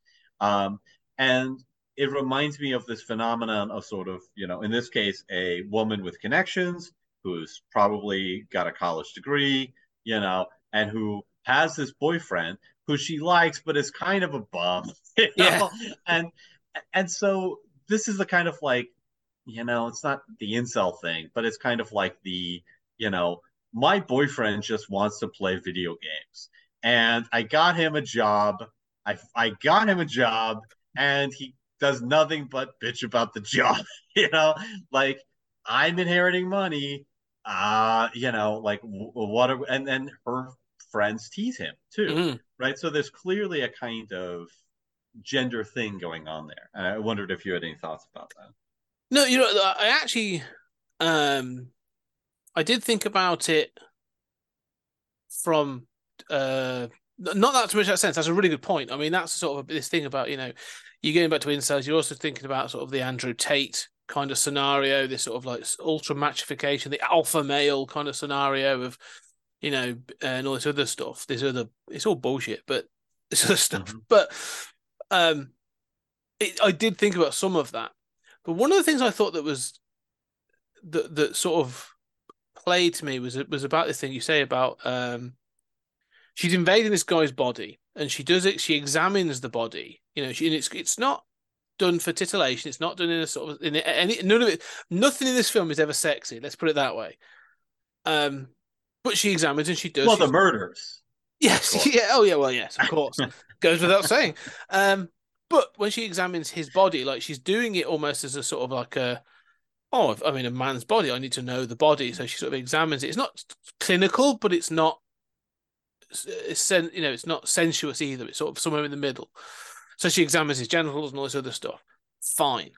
And it reminds me of this phenomenon of sort of, you know, in this case, a woman with connections who's probably got a college degree, you know, and who has this boyfriend who she likes, but is kind of a bum, you know? And so this is the kind of like, you know, it's not the incel thing, but it's kind of like the, you know, my boyfriend just wants to play video games, and I got him a job. I got him a job, and he does nothing but bitch about the job. You know, like I'm inheriting money. You know, like what? And then her friends tease him too, right? So there's clearly a kind of gender thing going on there. And I wondered if you had any thoughts about that. No, you know, I actually, I did think about it from not that to much that sense. That's a really good point. I mean, that's sort of this thing about, you know, you're going back to incels. You're also thinking about sort of the Andrew Tate kind of scenario, this sort of like ultra machification, the alpha male kind of scenario of, you know, and all this other stuff. It's all bullshit, but this other stuff. But I did think about some of that, but one of the things I thought that was that sort of played to me was about this thing you say about she's invading this guy's body, and she does it. She examines the body, you know. And it's not done for titillation. It's not done in a sort of none of it. Nothing in this film is ever sexy. Let's put it that way. But she examines and she does. Well, the murders. Yes. Yeah. Oh, yeah. Well, yes. Of course, goes without saying. But when she examines his body, like she's doing it almost as a sort of like a man's body. I need to know the body, so she sort of examines it. It's not clinical, but it's not. It's not sensuous either. It's sort of somewhere in the middle. So she examines his genitals and all this other stuff. Fine.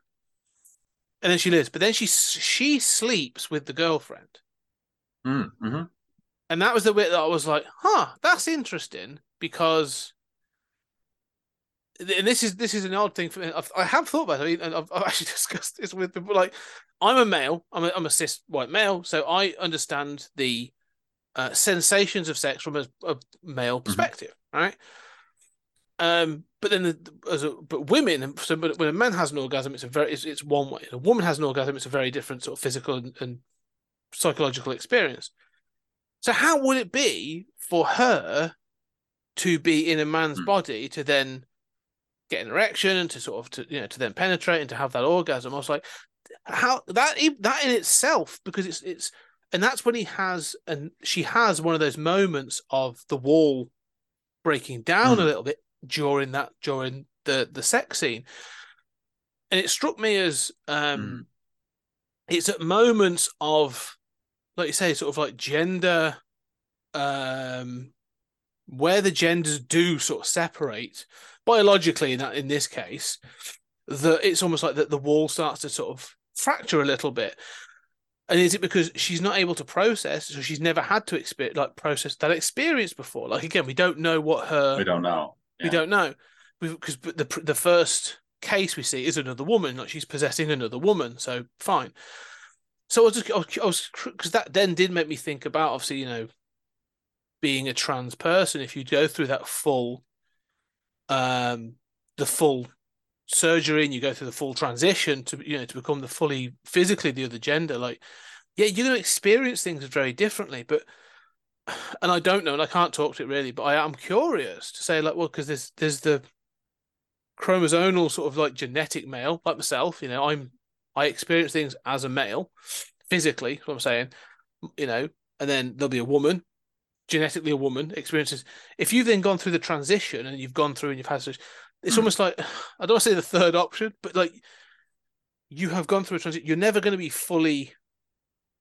And then she lives, but then she sleeps with the girlfriend. Mm-hmm. And that was the bit that I was like, "Huh, that's interesting," because. And this is an odd thing for me. I have thought about it, and I've actually discussed this with people. Like, I'm a male. I'm a cis white male, so I understand the. Sensations of sex from a male perspective, mm-hmm. right? But then, women. So, but when a man has an orgasm, it's one way. A woman has an orgasm, it's a very different sort of physical and psychological experience. So, how would it be for her to be in a man's mm-hmm. body to then get an erection and to sort of to then penetrate and to have that orgasm? I was like, how that in itself, because it's. And that's when she has one of those moments of the wall breaking down a little bit during the sex scene. And it struck me as it's at moments of, like you say, sort of like gender, where the genders do sort of separate biologically in this case, that it's almost like that the wall starts to sort of fracture a little bit. And is it because she's not able to process, so she's never had to process that experience before? Like, again, we don't know what her... We don't know. Yeah. We don't know. Because the first case we see is another woman, like she's possessing another woman, so fine. So I was because that then did make me think about, obviously, you know, being a trans person, if you go through that full... the full... surgery and you go through the full transition to become the fully physically the other gender, like, yeah, you're going to experience things very differently. But, and I don't know, and I can't talk to it really, but I am curious to say, like, well, because there's the chromosomal sort of like genetic male, like myself, you know, I experience things as a male physically, what I'm saying, you know, and then there'll be a woman, genetically a woman, experiences. If you've then gone through the transition and you've gone through and you've had such, it's almost like, I don't want to say the third option, but like you have gone through a transition. You're never going to be fully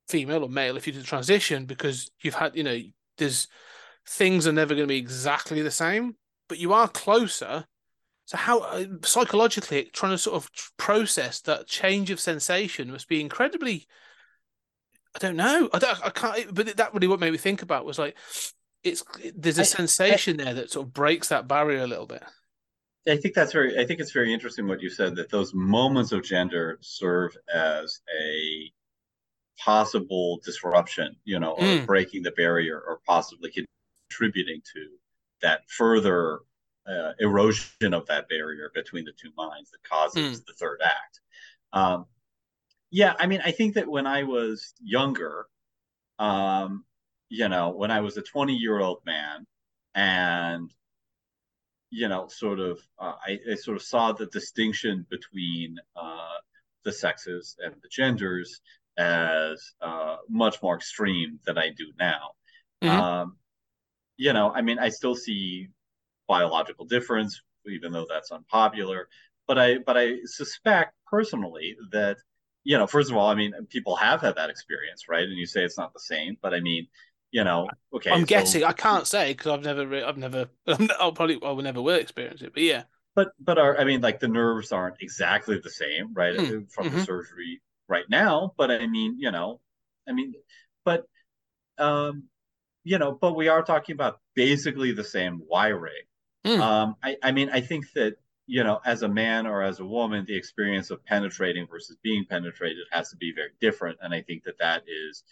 female or male if you do the transition, because you've had, you know, there's things are never going to be exactly the same, but you are closer. So how psychologically trying to sort of process that change of sensation must be incredibly, I don't know. I can't, but that really what made me think about was like, there's a sensation there that sort of breaks that barrier a little bit. I think it's very interesting what you said, that those moments of gender serve as a possible disruption, you know, or breaking the barrier, or possibly contributing to that further erosion of that barrier between the two minds that causes the third act. Yeah, I mean, I think that when I was younger, you know, when I was a 20-year-old man and you know, sort of, I sort of saw the distinction between the sexes and the genders as much more extreme than I do now. Mm-hmm. You know, I mean, I still see biological difference, even though that's unpopular. But I suspect personally that, you know, first of all, I mean, people have had that experience, right? And you say it's not the same, but I mean. You know, okay. I'm guessing. I can't say because I've never. I will never will experience it. But yeah. But I mean, like the nerves aren't exactly the same, right? From the surgery right now. But I mean, you know, you know, but we are talking about basically the same Y-ray. I mean, I think that, you know, as a man or as a woman, the experience of penetrating versus being penetrated has to be very different, and I think that is.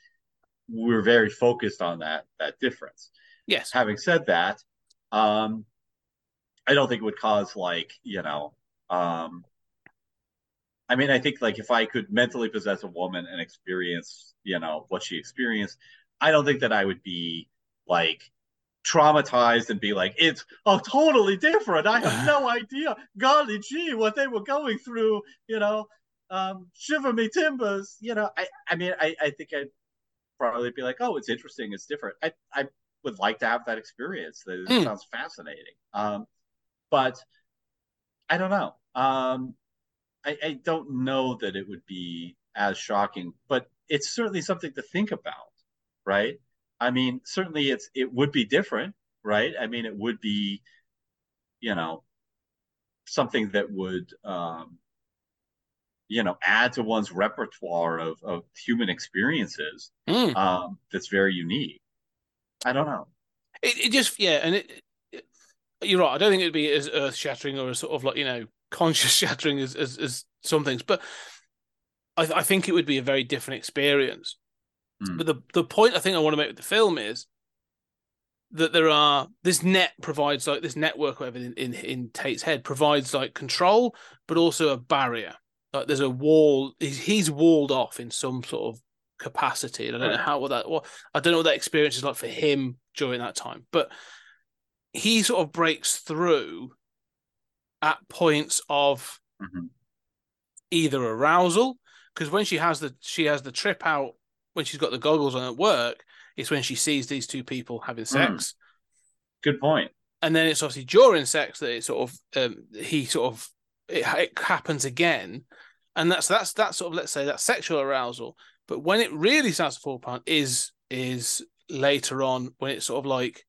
We're very focused on that difference. Yes. Having said that, I don't think it would cause, like, you know, I mean, I think like if I could mentally possess a woman and experience, you know, what she experienced, I don't think that I would be like traumatized and be like, it's totally different. I have no idea. Golly gee, what they were going through, you know, shiver me timbers, you know. I mean, I think I'd probably be like, oh, it's interesting. It's different. I would like to have that experience. That sounds fascinating. But I don't know. I don't know that it would be as shocking, but it's certainly something to think about, right? I mean, certainly it would be different, right? I mean, it would be, you know, something that would, you know, add to one's repertoire of human experiences that's very unique. I don't know. It just, yeah, and it, you're right. I don't think it would be as earth-shattering or as sort of like, you know, conscious shattering as some things, but I think it would be a very different experience. But the point I think I want to make with the film is that there are this net provides like this network or everything in Tate's head provides like control, but also a barrier. Like there's a wall. He's walled off in some sort of capacity, and I don't know how I don't know what that experience is like for him during that time, but he sort of breaks through at points of either arousal, because when she has the trip out, when she's got the goggles on at work, it's when she sees these two people having sex. Good point. And then it's obviously during sex that it sort of it happens again, and that's that sort of, let's say, that sexual arousal. But when it really starts to fall apart is later on, when it's sort of like,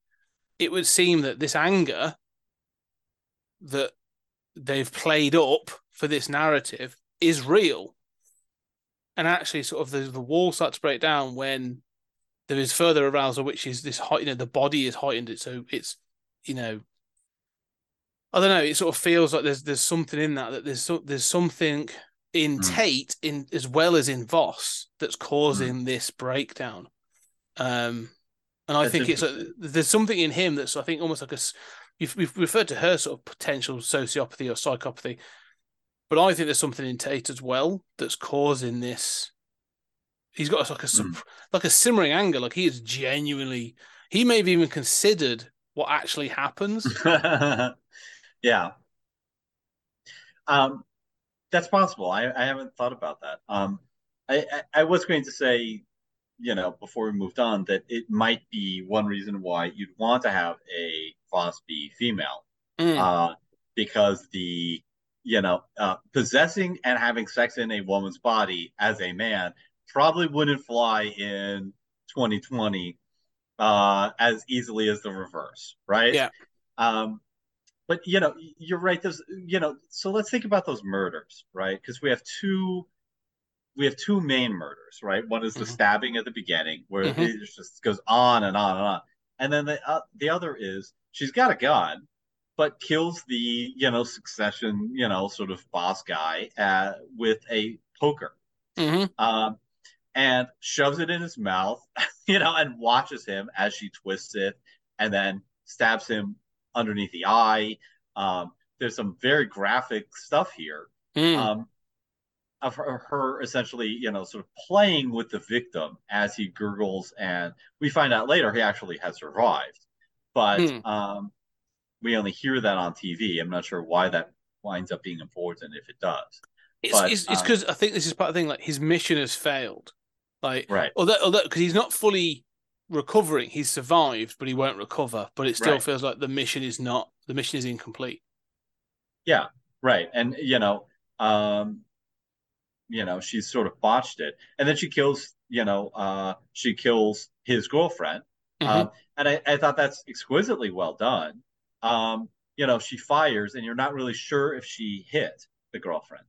it would seem that this anger that they've played up for this narrative is real. And actually sort of the wall starts to break down when there is further arousal, which is this height, you know, the body is heightened. So it's, you know, I don't know. It sort of feels like there's something in that there's something in Tate in as well as in Vos that's causing this breakdown. And I think it's like, there's something in him that's, I think, almost like a, we've referred to her sort of potential sociopathy or psychopathy, but I think there's something in Tate as well that's causing this. He's got like a simmering anger. Like he is genuinely, he may have even considered what actually happens. Yeah, that's possible. I haven't thought about that. I was going to say, you know, before we moved on, that it might be one reason why you'd want to have a Vos be female, because the, you know, possessing and having sex in a woman's body as a man probably wouldn't fly in 2020 as easily as the reverse, right? Yeah. But, you know, you're right. There's, you know, so let's think about those murders, right? Because we have two main murders, right? One is the stabbing at the beginning, where it just goes on and on and on. And then the other is she's got a gun, but kills the, you know, succession, you know, sort of boss guy with a poker, and shoves it in his mouth, you know, and watches him as she twists it and then stabs him underneath the eye. There's some very graphic stuff here of her essentially, you know, sort of playing with the victim as he gurgles. And we find out later he actually has survived, but we only hear that on TV. I'm not sure why that winds up being important, if it does. It's because I think this is part of the thing. Like his mission has failed, like right. Although because he's not fully recovering, he's survived, but he won't recover. But it still feels like the mission is incomplete. Yeah, right. And you know, she's sort of botched it, and then she kills. You know, she kills his girlfriend, and I thought that's exquisitely well done. You know, she fires and you're not really sure if she hit the girlfriend.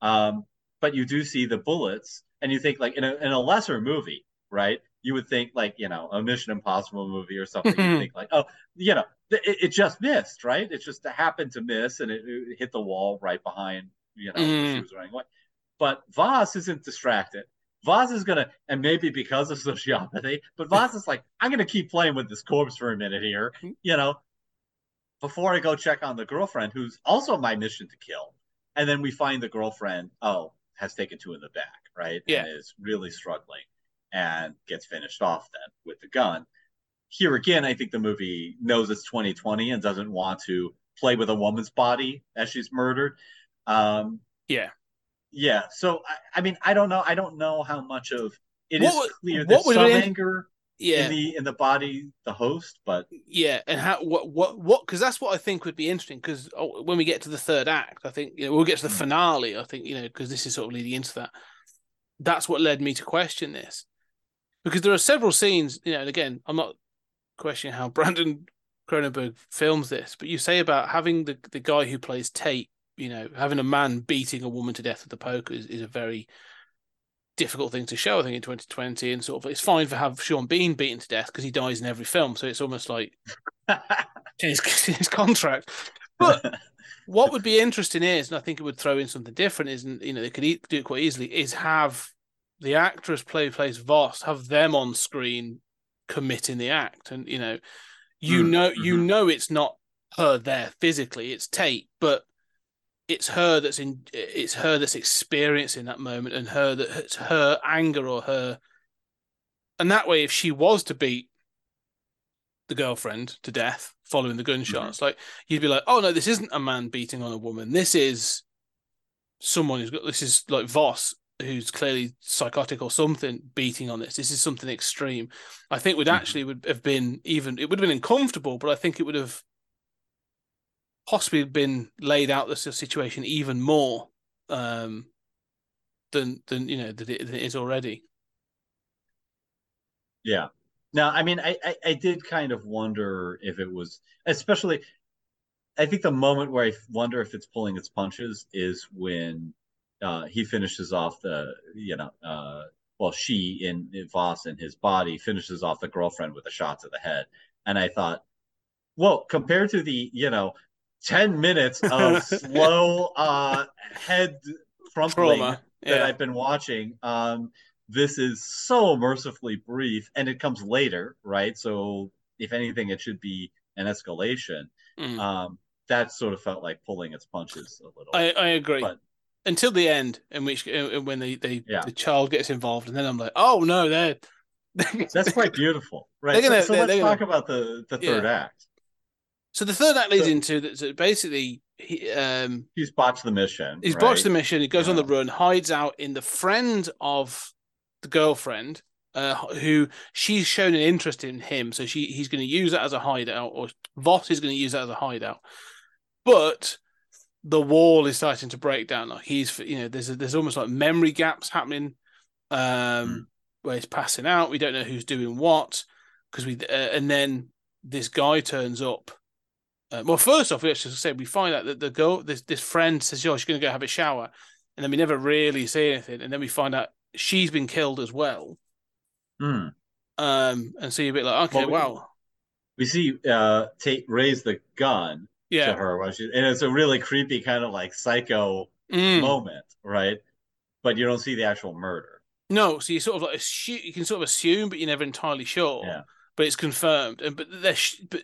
But you do see the bullets and you think, like, in a lesser movie, right? You would think, like, you know, a Mission Impossible movie or something. You think like, oh, you know, it just missed, right? It just happened to miss and it hit the wall right behind, you know, she was running away. But Vos isn't distracted. Vos is going to, and maybe because of sociopathy, but Vos is like, I'm going to keep playing with this corpse for a minute here, you know, before I go check on the girlfriend, who's also my mission to kill, And then we find the girlfriend, has taken two in the back, right? Yeah. And is really struggling and gets finished off then with the gun. Here again, I think the movie knows it's 2020 and doesn't want to play with a woman's body as she's murdered. Yeah. So, I mean, I don't know. I don't know how much of it is clear. There's some anger in the body, the host, but yeah. And how, what, cause that's what I think would be interesting. Cause when we get to the third act, I think, we'll get to the finale. I think, cause this is sort of leading into that. That's what led me to question this, because there are several scenes, and again, I'm not questioning how Brandon Cronenberg films this, but you say about having the guy who plays Tate, having a man beating a woman to death with a poker is a very difficult thing to show, I think, in 2020. And sort of, it's fine to have Sean Bean beaten to death because he dies in every film. So it's almost like his contract. But what would be interesting is, and I think it would throw in something different, they could do it quite easily, is have the actress plays Vos, have them on screen committing the act. And, you know, it's not her there physically, it's Tate, but it's her that's experiencing that moment, and it's her anger or her. And that way, if she was to beat the girlfriend to death following the gunshots, like, you'd be like, oh no, this isn't a man beating on a woman. This is someone this is like Vos, who's clearly psychotic or something, beating on this. This is something extreme. I think it would have been uncomfortable, but I think it would have possibly been laid out the situation even more than it is already. Yeah. No, I mean, I did kind of wonder if it was, especially, I think the moment where I wonder if it's pulling its punches is when he finishes off she in Vos and his body finishes off the girlfriend with a shot to the head. And I thought, well, compared to the, 10 minutes of slow head crumpling that I've been watching. This is so mercifully brief, and it comes later, right? So if anything, it should be an escalation. That sort of felt like pulling its punches a little. I agree. But until the end, when the child gets involved, and then I'm like, oh no, that's quite beautiful, right? Let's talk about the third act. So the third act leads into that. So basically, he's botched the mission. He's botched the mission. He goes on the run, hides out in the friend of the girlfriend, who she's shown an interest in him. So he's going to use that as a hideout, or Vos is going to use that as a hideout. But the wall is starting to break down. Like there's almost like memory gaps happening, where it's passing out. We don't know who's doing what, because and then this guy turns up. Well, first off, we find out that the girl, this friend, says, "Oh, she's going to go have a shower," and then we never really see anything. And then we find out she's been killed as well. And so you're a bit like, "Okay, wow." We see Tate raise the gun to her, and it's a really creepy kind of like psycho moment, right? But you don't see the actual murder. No, so you sort of like you can sort of assume, but you're never entirely sure. Yeah. But it's confirmed, but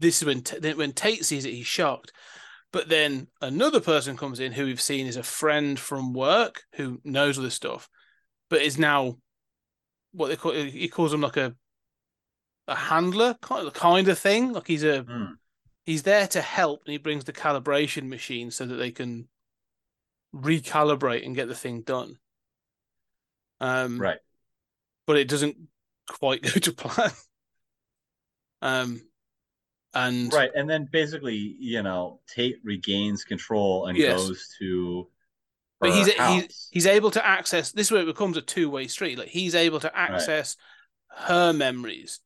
this is when Tate sees it, he's shocked. But then another person comes in who we've seen is a friend from work who knows all this stuff, but is now what they call, he calls him like a handler kind of thing. Like he's there to help, and he brings the calibration machine so that they can recalibrate and get the thing done. Right. But it doesn't quite go to plan. And then basically, Tate regains control and goes to her house. He's able to access. This way, it becomes a two-way street. Like, he's able to access her memories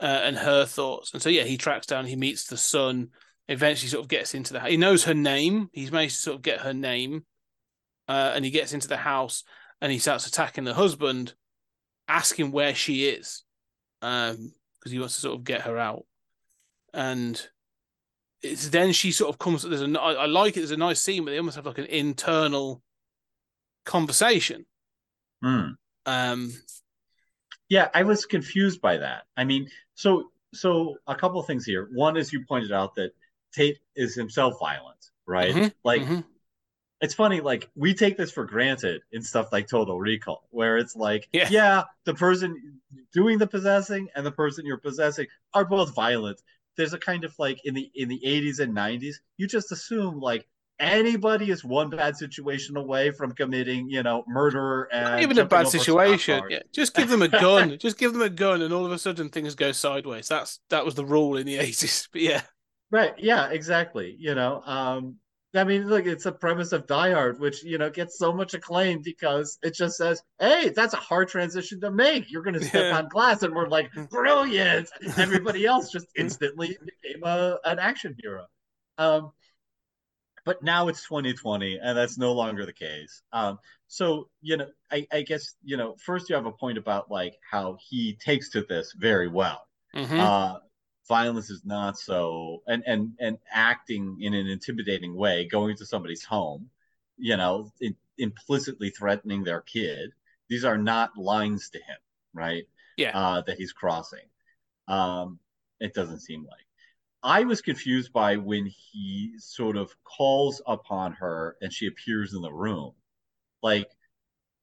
and her thoughts. And so, he tracks down. He meets the son. Eventually, sort of gets into the house. He knows her name. He's managed to sort of get her name, and he gets into the house and he starts attacking the husband, asking where she is, because he wants to sort of get her out. And it's then she sort of comes. I like it. There's a nice scene where they almost have like an internal conversation. I was confused by that. I mean, so a couple of things here. One is you pointed out that Tate is himself violent, right? Mm-hmm, like it's funny, like, we take this for granted in stuff like Total Recall, where it's like, yeah, the person doing the possessing and the person you're possessing are both violent. There's a kind of, like, in the 80s and 90s, you just assume, like, anybody is one bad situation away from committing, you know, murder. And not even a bad situation. Yeah. Just give them a gun. Just give them a gun, and all of a sudden things go sideways. That was the rule in the 80s. But yeah. Right. Yeah, exactly. You know, I mean, look, it's a premise of Die Hard, which, you know, gets so much acclaim because it just says, hey, that's a hard transition to make. You're going to step on glass. And we're like, brilliant. Everybody else just instantly became an action hero. But now it's 2020, and that's no longer the case. So, you know, I guess, you know, first you have a point about, like, how he takes to this very well. Mm-hmm. Violence is not so, and acting in an intimidating way, going to somebody's home, you know, implicitly threatening their kid. These are not lines to him, right? Yeah. That he's crossing. It doesn't seem like. I was confused by when he sort of calls upon her and she appears in the room. Like,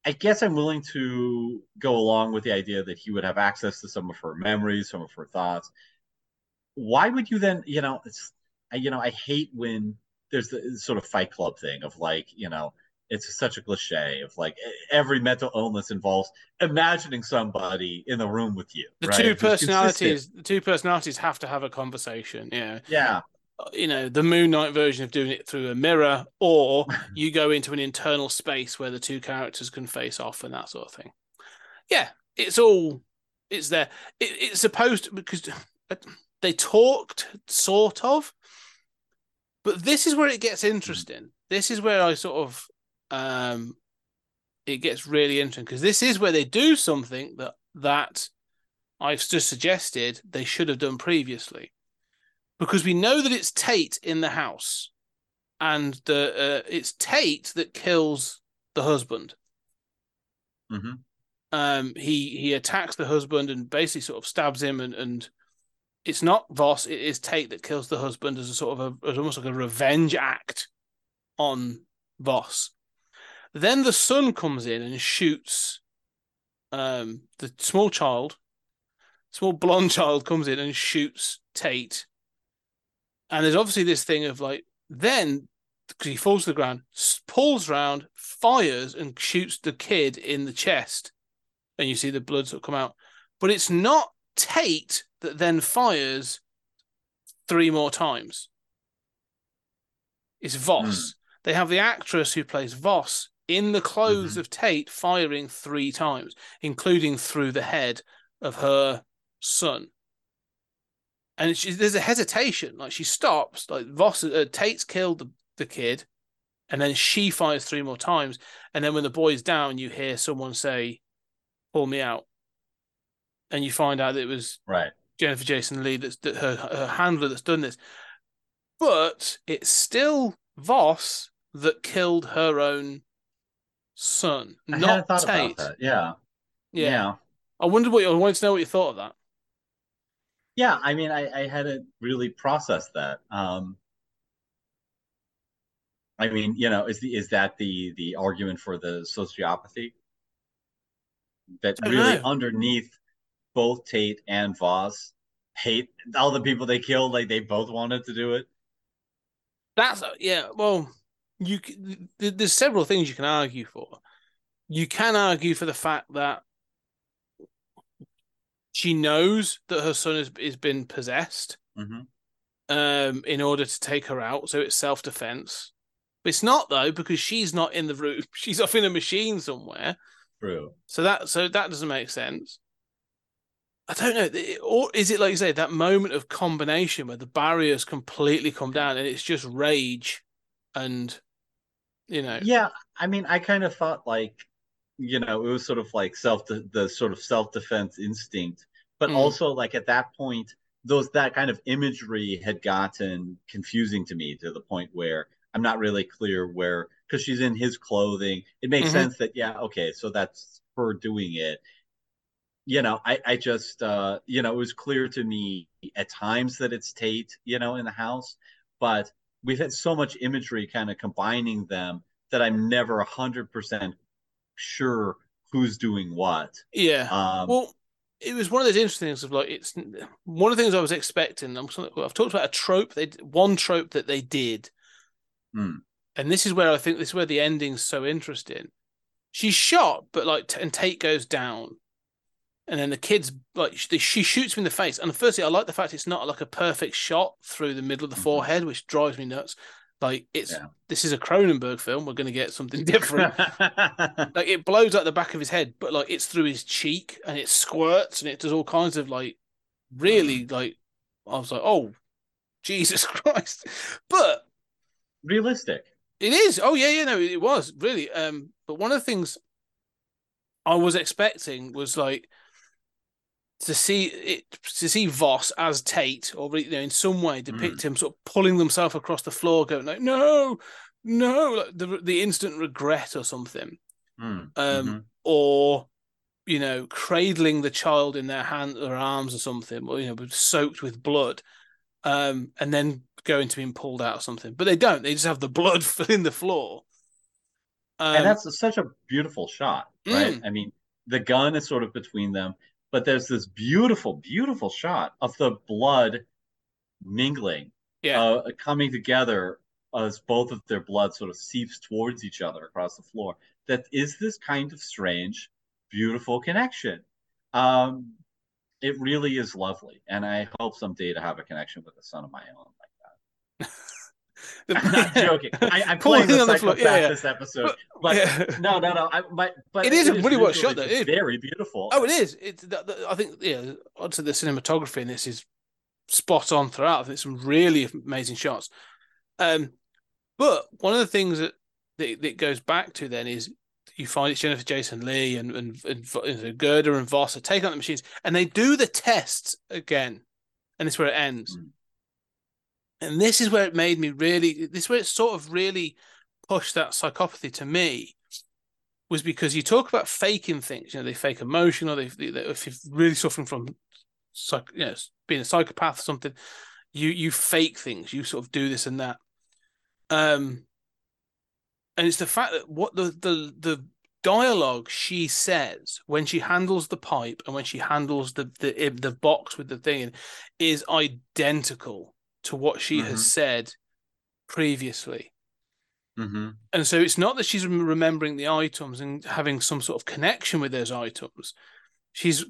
I guess I'm willing to go along with the idea that he would have access to some of her memories, some of her thoughts. Why would you then, you know, I hate when there's the sort of Fight Club thing of, like, you know, it's such a cliche of, like, every mental illness involves imagining somebody in the room with you. The right? two personalities have to have a conversation. Yeah. Yeah. You know, the Moon Knight version of doing it through a mirror, or you go into an internal space where the two characters can face off and that sort of thing. Yeah. It's there. It's supposed to, because they talked sort of, but this is where it gets interesting. This is where I sort of, it gets really interesting, because this is where they do something that I've just suggested they should have done previously, because we know that it's Tate in the house, and it's Tate that kills the husband. Mm-hmm. He attacks the husband and basically sort of stabs him, and it's not Vos, it is Tate that kills the husband as a sort of as almost like a revenge act on Vos. Then the son comes in and shoots the small blonde child comes in and shoots Tate. And there's obviously this thing of, like, then he falls to the ground, pulls round, fires, and shoots the kid in the chest. And you see the blood sort of come out. But it's not Tate that then fires 3 more times. It's Vos. Mm. They have the actress who plays Vos in the clothes of Tate firing 3 times, including through the head of her son. And there's a hesitation. Like, she stops. Like, Tate's killed the kid, and then she fires 3 more times. And then when the boy's down, you hear someone say, "Pull me out." And you find out that it was Jennifer Jason Leigh, that her handler, that's done this. But it's still Vos that killed her own son, not Tate. About that. Yeah. I wanted to know what you thought of that. Yeah, I mean, I hadn't really processed that. I mean, you know, is that the argument for the sociopathy that really underneath both Tate and Vos hate all the people they killed, like they both wanted to do it? There's several things you can argue for. You can argue for the fact that she knows that her son has been possessed in order to take her out, so it's self-defense. It's not, though, because she's not in the room. She's off in a machine somewhere. True. So that doesn't make sense. I don't know, or is it, like you say, that moment of combination where the barriers completely come down and it's just rage and, you know. Yeah, I mean, I kind of thought, like, you know, it was sort of like the sort of self-defense instinct, but also, like, at that point, that kind of imagery had gotten confusing to me, to the point where I'm not really clear where, because she's in his clothing. It makes sense that, yeah, okay, so that's her doing it. You know, I just, you know, it was clear to me at times that it's Tate, you know, in the house, but we've had so much imagery kind of combining them that I'm never 100% sure who's doing what. Yeah. Well, it was one of those interesting things of like, it's one of the things I was expecting. I've talked about a trope. One trope that they did. Mm. And this is where I think this is where the ending's so interesting. She's shot, but like, and Tate goes down. And then the kid's like, she shoots him in the face. And firstly, I like the fact it's not like a perfect shot through the middle of the forehead, which drives me nuts. Like, This is a Cronenberg film. We're going to get something different. Like, it blows out the back of his head, but like, it's through his cheek and it squirts and it does all kinds of like, really, like, I was like, oh, Jesus Christ. But realistic. It is. Oh, yeah, no, it was really. But one of the things I was expecting was like, to see Vos as Tate, or you know, in some way depict him sort of pulling themselves across the floor, going like, no, like the instant regret or something, or you know, cradling the child in their hands or arms or something, or you know, soaked with blood, and then going to being pulled out or something. But they don't; they just have the blood filling the floor. And that's such a beautiful shot, right? I mean, the gun is sort of between them. But there's this beautiful, beautiful shot of the blood mingling, coming together as both of their blood sort of seeps towards each other across the floor. That is this kind of strange, beautiful connection. It really is lovely. And I hope someday to have a connection with a son of my own like that. I'm not joking. I'm playing the psychopath this episode. But no. But it is really well shot, though. It's very beautiful. Oh, it is. I think, obviously the cinematography in this is spot on throughout. I think some really amazing shots. But one of the things that goes back to then is you find it's Jennifer Jason Leigh and Gerda and Voss are taking out the machines, and they do the tests again, and this is where it ends. Mm. And this is where it made me really... This is where it sort of really pushed that psychopathy to me, was because you talk about faking things. You know, they fake emotion, or they if you're really suffering from being a psychopath or something, you fake things. You sort of do this and that. And it's the fact that what the dialogue she says when she handles the pipe and when she handles the box with the thing in is identical to what she has said previously. And so it's not that she's remembering the items and having some sort of connection with those items. She's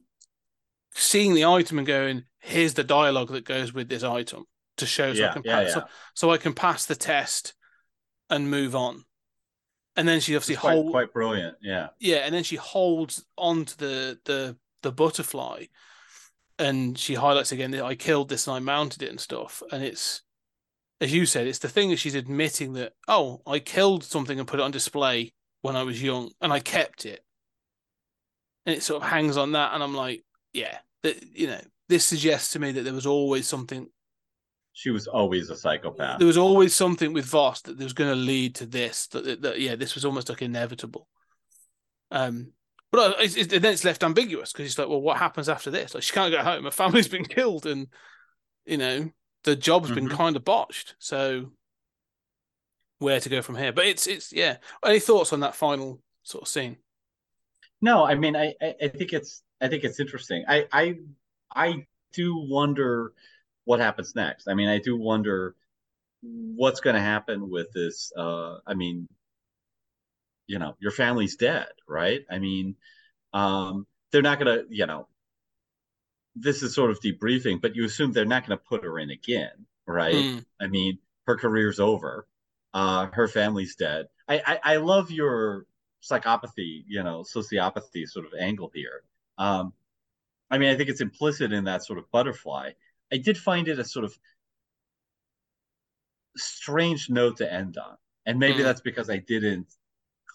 seeing the item and going, here's the dialogue that goes with this item to show so I can pass the test and move on. And then she obviously holds... Quite brilliant, yeah. Yeah, and then she holds on to the butterfly. And she highlights again that I killed this and I mounted it and stuff. And it's, as you said, it's the thing that she's admitting that, oh, I killed something and put it on display when I was young and I kept it. And it sort of hangs on that. And I'm like, this suggests to me that there was always something. She was always a psychopath. There was always something with Voss that was going to lead to this. That this was almost like inevitable. But then it's left ambiguous because it's like, well, what happens after this? Like, she can't go home. Her family's been killed, and you know the job's been kind of botched. So, where to go from here? But it's. Any thoughts on that final sort of scene? No, I mean, I think it's interesting. I do wonder what happens next. I mean, I do wonder what's going to happen with this. You know, your family's dead, right? I mean, they're not going to, you know, this is sort of debriefing, but you assume they're not going to put her in again, right? I mean, her career's over. Her family's dead. I love your psychopathy, you know, sociopathy sort of angle here. I mean, I think it's implicit in that sort of butterfly. I did find it a sort of strange note to end on. And maybe that's because I didn't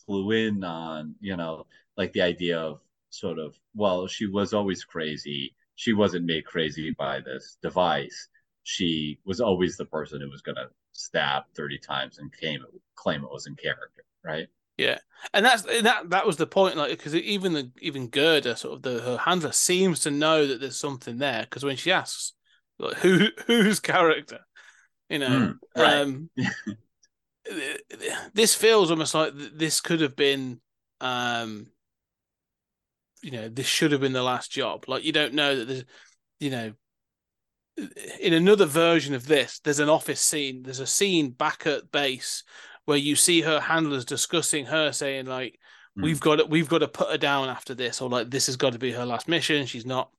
clue in on, you know, like the idea of sort of, well, she was always crazy. She wasn't made crazy by this device. She was always the person who was going to stab 30 times and claim it was in character, right? Yeah, and that was the point, like, because even Gerda, sort of her handler, seems to know that there's something there, because when she asks, like, whose character, you know, right. this feels almost like this could have been, you know, this should have been the last job. Like, you don't know that there's, you know, in another version of this, there's an office scene. There's a scene back at base where you see her handlers discussing her, saying like, we've got to put her down after this, or like, this has got to be her last mission. She's not,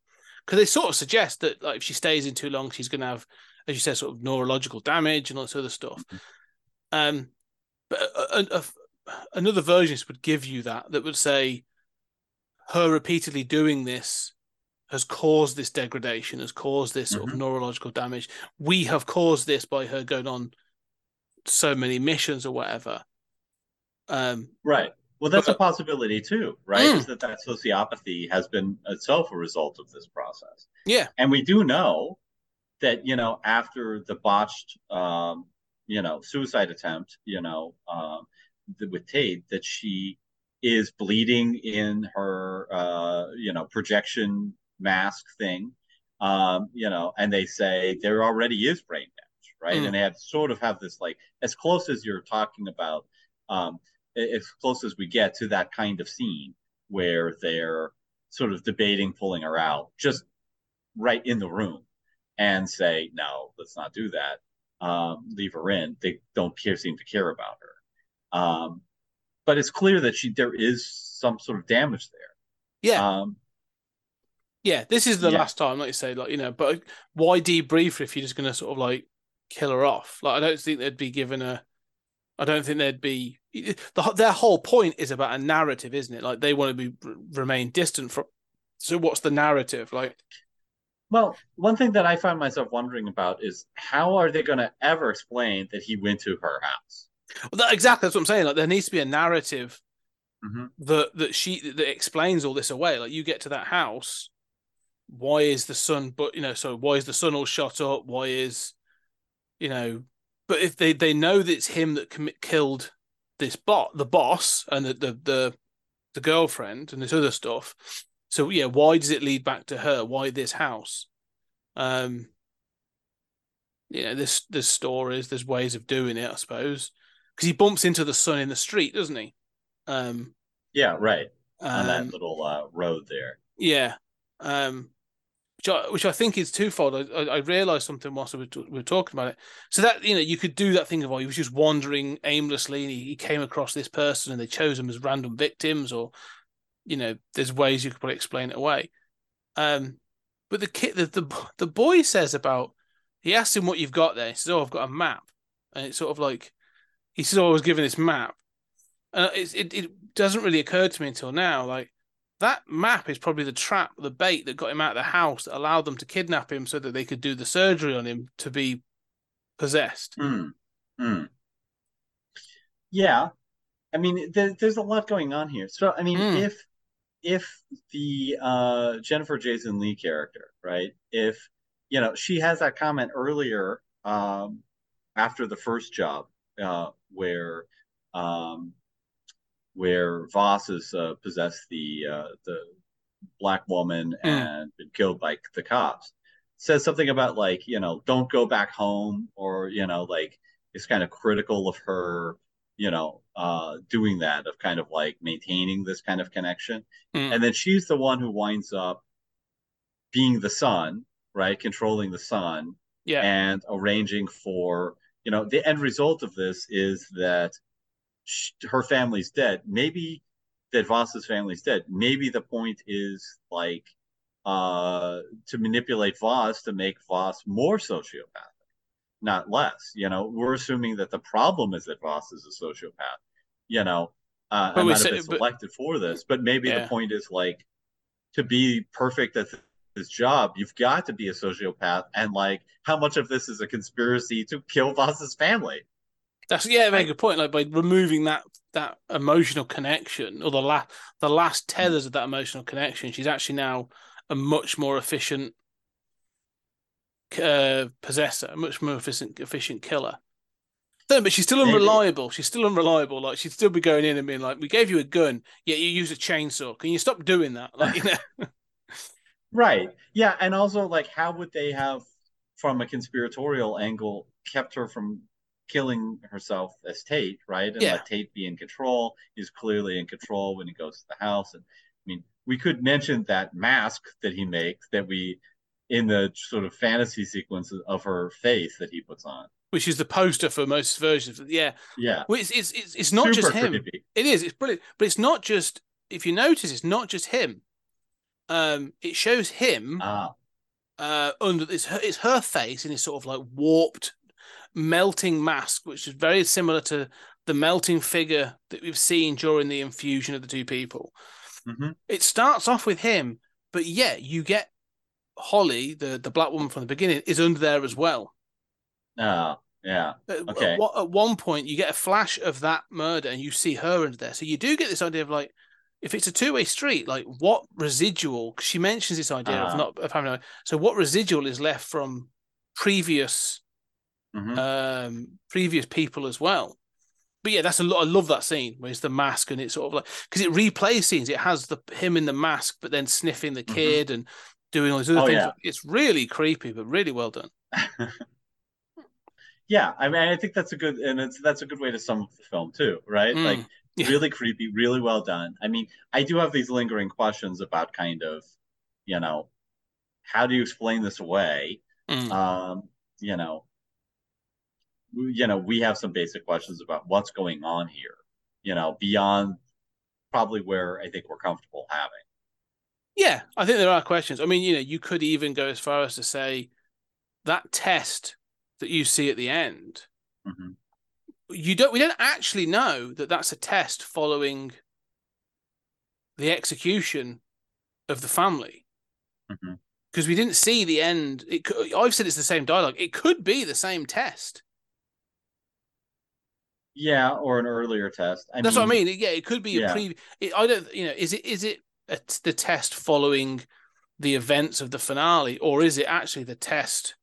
because they sort of suggest that like if she stays in too long, she's going to have, as you said, sort of neurological damage and all this other stuff. But another version would give you that would say her repeatedly doing this has caused this degradation, has caused this sort of neurological damage. We have caused this by her going on so many missions or whatever. Right. Well, that's a possibility too, right? Is that sociopathy has been itself a result of this process. Yeah. And we do know that, you know, after the botched, you know, suicide attempt, you know, with Tate, that she is bleeding in her, you know, projection mask thing, you know, and they say there already is brain damage, right? And they have sort of this like, as close as you're talking about, as close as we get to that kind of scene where they're sort of debating pulling her out, just right in the room, and say, no, let's not do that. Leave her in. They don't seem to care about her. But it's clear that there is some sort of damage there. Yeah. Yeah, this is the last time, like you say, like, you know, but why debrief her if you're just going to sort of like kill her off? Like, their whole point is about a narrative, isn't it? Like, they want to remain distant from. So what's the narrative? Like, well, one thing that I find myself wondering about is how are they going to ever explain that he went to her house? Well, that's what I'm saying. Like, there needs to be a narrative that explains all this away. Like, you get to that house. Why is the sun? But you know, so why is the sun all shot up? Why is, you know? But if they know that it's him that killed this the boss, and the girlfriend, and this other stuff. So yeah, why does it lead back to her? Why this house? You know, there's stories, there's ways of doing it, I suppose. Because he bumps into the sun in the street, doesn't he? Yeah, right. On that little road there. Yeah. Which I think is twofold. I realized something whilst we were talking about it. So that, you know, you could do that thing of, oh, he was just wandering aimlessly and he came across this person and they chose him as random victims, or, you know, there's ways you could probably explain it away. But the kid, the boy says about, he asks him what you've got there. He says, oh, I've got a map. And it's sort of like, he says, oh, I was given this map. And it doesn't really occur to me until now, like, that map is probably the trap, the bait that got him out of the house that allowed them to kidnap him so that they could do the surgery on him to be possessed. Yeah. I mean, there's a lot going on here. So, I mean, if the Jennifer Jason Leigh character, right, if, you know, she has that comment earlier after the first job where Voss has possessed the black woman and been killed by the cops, says something about, like, you know, don't go back home, or, you know, like, it's kind of critical of her, you know, doing that, of kind of like maintaining this kind of connection. And then she's the one who winds up being the son, right, controlling the son, and arranging for, you know, the end result of this is that her family's dead. Maybe that Voss's family's dead. Maybe the point is, like, to manipulate Voss to make Voss more sociopathic, not less. You know, we're assuming that the problem is that Voss is a sociopath. You know, I might have been selected for this, but maybe the point is, like, to be perfect at this job, you've got to be a sociopath. And, like, how much of this is a conspiracy to kill Voss's family? That's very good point. Like, by removing that emotional connection, or the last tethers of that emotional connection, she's actually now a much more efficient possessor, a much more efficient killer. No, but she's still unreliable. Maybe. She's still unreliable. Like, she'd still be going in and being like, "We gave you a gun, yet you used a chainsaw. Can you stop doing that?" Like, you know. Right. Yeah, and also, like, how would they have, from a conspiratorial angle, kept her from killing herself as Tate, right? And let Tate be in control. He's clearly in control when he goes to the house. And I mean, we could mention that mask that he makes that we, in the sort of fantasy sequence of her face that he puts on. Which is the poster for most versions. Yeah. Yeah. Well, it's not super just him. Creepy. It is. It's brilliant. But it's not just, if you notice, it's not just him. It shows him under this. It's her face in this sort of like warped, melting mask, which is very similar to the melting figure that we've seen during the infusion of the two people. Mm-hmm. It starts off with him, but you get Holly, the black woman from the beginning, is under there as well. Okay. At one point, you get a flash of that murder, and you see her under there. So you do get this idea of like, if it's a two-way street, like what residual? Cause she mentions this idea of having. So what residual is left from previous, previous people as well? But that's a lot. I love that scene where it's the mask and it's sort of like, because it replays scenes. It has him in the mask, but then sniffing the kid and doing all these other things. Yeah. It's really creepy, but really well done. I mean, I think that's a good, and that's a good way to sum up the film too, right? Really creepy, really well done. I mean, I do have these lingering questions about kind of, how do you explain this away? We have some basic questions about what's going on here, beyond probably where I think we're comfortable having. Yeah, I think there are questions. I mean, you could even go as far as to say that test that you see at the end, we don't actually know that that's a test following the execution of the family, because we didn't see the end. I've said it's the same dialogue. It could be the same test. Yeah, or an earlier test. What I mean. Yeah, it could be a previous. I don't. Is it the test following the events of the finale, or is it actually the test?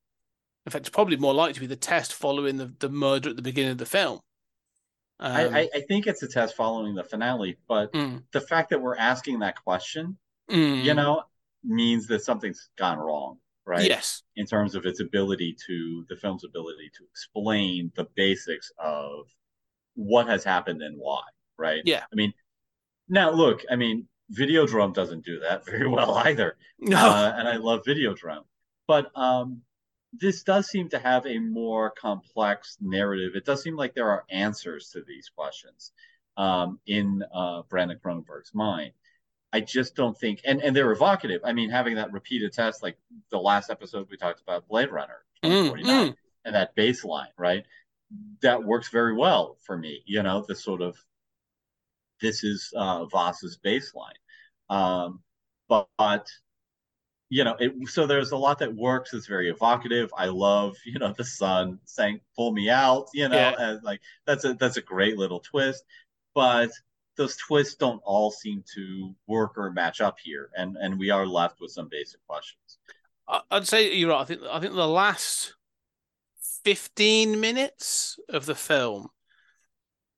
In fact, it's probably more likely to be the test following the murder at the beginning of the film. I think it's a test following the finale, but the fact that we're asking that question, means that something's gone wrong, right? Yes. In terms of the film's ability to explain the basics of what has happened and why, right? Yeah. I mean, now look, Videodrome doesn't do that very well either. No. And I love Videodrome. But, this does seem to have a more complex narrative. It does seem like there are answers to these questions in Brandon Cronenberg's mind. I just don't think, and they're evocative. I mean, having that repeated test, like the last episode we talked about Blade Runner 2049, and that baseline, right? That works very well for me. This is Voss's baseline. So there's a lot that works. It's very evocative. I love, the son saying, pull me out, and like, that's a great little twist, but those twists don't all seem to work or match up here. And we are left with some basic questions. I'd say you're right. I think the last 15 minutes of the film,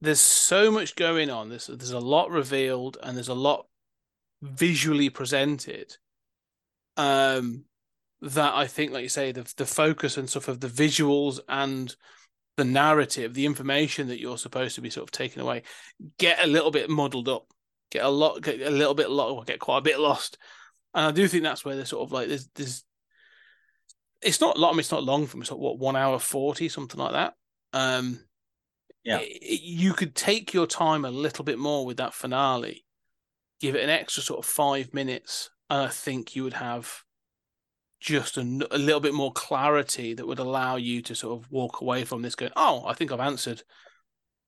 there's so much going on. There's a lot revealed and there's a lot visually presented. That I think, like you say, the focus and stuff of the visuals and the narrative, the information that you're supposed to be sort of taking away, get a little bit muddled up, get quite a bit lost. And I do think that's where they're sort of like, there's it's not long, it's not long from sort of 1 hour 40, something like that. You could take your time a little bit more with that finale, give it an extra sort of 5 minutes. And I think you would have just a little bit more clarity that would allow you to sort of walk away from this going, oh, I think I've answered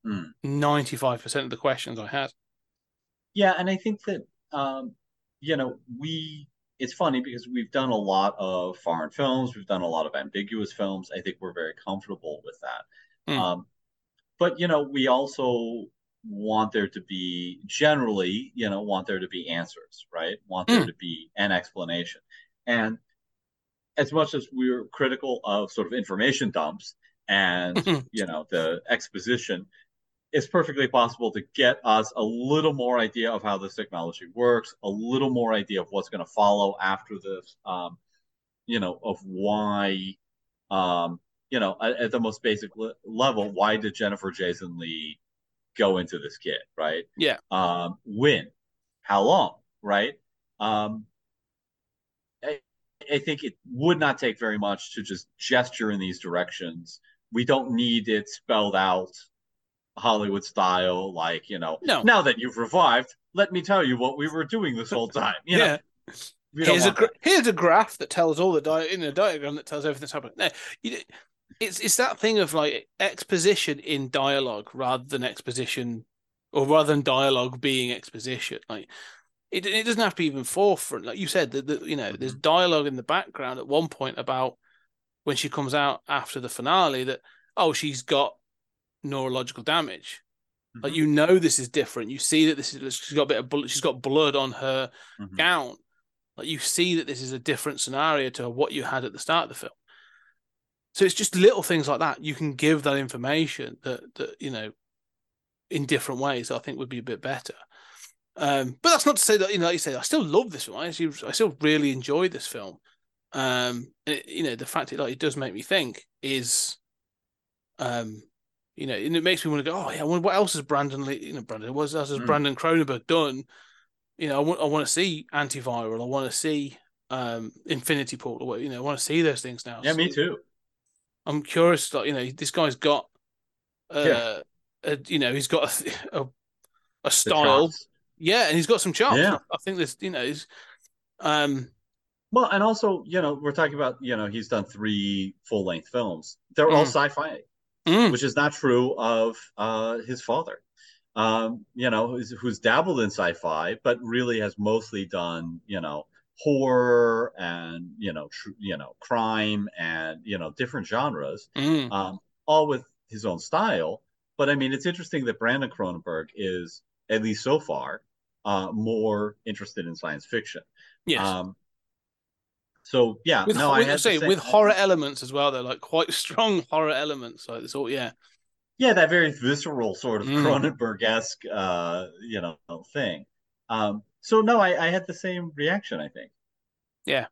95% of the questions I had. Yeah, and I think that, it's funny because we've done a lot of foreign films. We've done a lot of ambiguous films. I think we're very comfortable with that. But we also want there to be answers, right? Want there to be an explanation. And as much as we're critical of sort of information dumps and, the exposition, it's perfectly possible to get us a little more idea of how this technology works, a little more idea of what's going to follow after this, of why you know, at the most basic level, why did Jennifer Jason Leigh go into this kid, right? Yeah. When? How long, right? I think it would not take very much to just gesture in these directions. We don't need it spelled out Hollywood style, like, you know, no. Now that you've revived, let me tell you what we were doing this whole time. You yeah. know? Here's a graph that tells all the in a diagram that tells everything that's happening. No, it's that thing of like exposition in dialogue rather than exposition, or rather than dialogue being exposition. Like it doesn't have to be even forefront. Like you said, that you know, mm-hmm. there's dialogue in the background at one point about when she comes out after the finale that she's got neurological damage. Mm-hmm. Like, you know, this is different. You see that she's got a bit of blood. She's got blood on her mm-hmm. gown. Like, you see that this is a different scenario to what you had at the start of the film. So it's just little things like that. You can give that information that you know, in different ways that I think would be a bit better. But that's not to say that, you know, like you say, I still love this film. I still really enjoy this film. And it, you know, the fact that like it does make me think is, you know, and it makes me want to go, oh yeah, what else has Brandon Cronenberg done? You know, I want to see Antiviral. I want to see Infinity Portal. You know, I want to see those things now. Yeah, so, me too. I'm curious. Like, you know, this guy's got, you know, he's got a style. Yeah, and he's got some chops. Yeah. I think there's, you know, he's, well, and also, you know, we're talking about, you know, he's done 3 full length films. They're all sci-fi, which is not true of his father. You know, who's dabbled in sci-fi, but really has mostly done, you know, horror and, you know, crime and, you know, different genres, all with his own style. But I mean, it's interesting that Brandon Cronenberg is, at least so far, more interested in science fiction. Yes. So yeah, with horror elements as well. They're like quite strong horror elements, like this. Yeah, that very visceral sort of Cronenberg-esque, you know, thing. So no, I had the same reaction, I think. Yeah,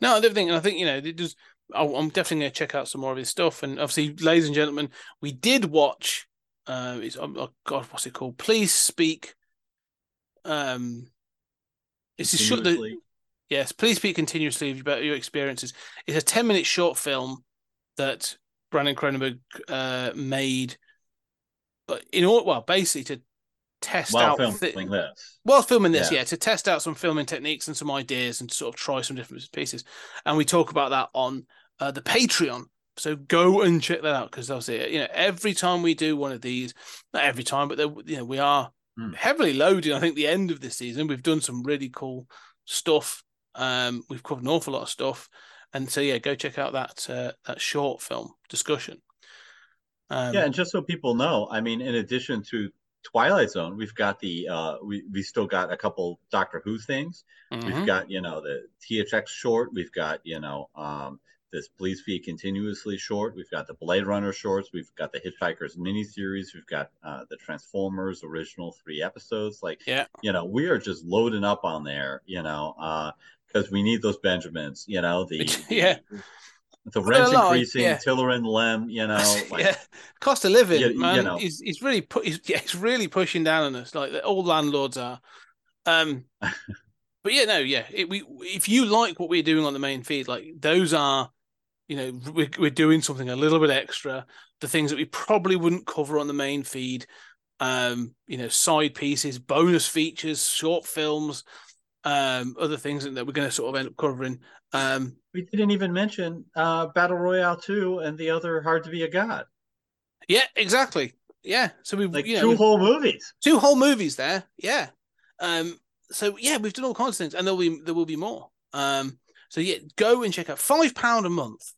no, I think, you know, it does. I'm definitely going to check out some more of his stuff. And obviously, ladies and gentlemen, we did watch. What's it called? Please Speak. It's a short. Yes, Please Speak Continuously about your experiences. It's a 10-minute short film that Brandon Cronenberg made. Basically to test out to test out some filming techniques and some ideas and sort of try some different pieces. And we talk about that on the Patreon. So go and check that out, because obviously, you know, every time we do one of these, not every time, but you know, we are heavily loaded. I think the end of this season, we've done some really cool stuff. We've covered an awful lot of stuff. And so, yeah, go check out that short film discussion. Yeah, and just so people know, I mean, in addition to Twilight Zone, we've got the we still got a couple Doctor Who things. Mm-hmm. We've got, you know, the THX short. We've got, you know, this Please Speak Continuously short. We've got the Blade Runner shorts. We've got the Hitchhiker's miniseries. We've got the Transformers original 3 episodes. Like, you know, we are just loading up on there, you know, because we need those Benjamins, you know, the the rent increasing, Tiller and Lem, you know, like, cost of living, man, you know, he's really he's really pushing down on us, like all landlords are. But yeah, no, yeah, if you like what we're doing on the main feed, like those are, you know, we're doing something a little bit extra, the things that we probably wouldn't cover on the main feed, you know, side pieces, bonus features, short films. Other things that we're going to sort of end up covering. We didn't even mention Battle Royale 2 and the other Hard to Be a God. Yeah, exactly. Yeah, so we've like 2 whole movies there. Yeah. So yeah, we've done all kinds of things, and there will be more. So yeah, go and check out £5 a month.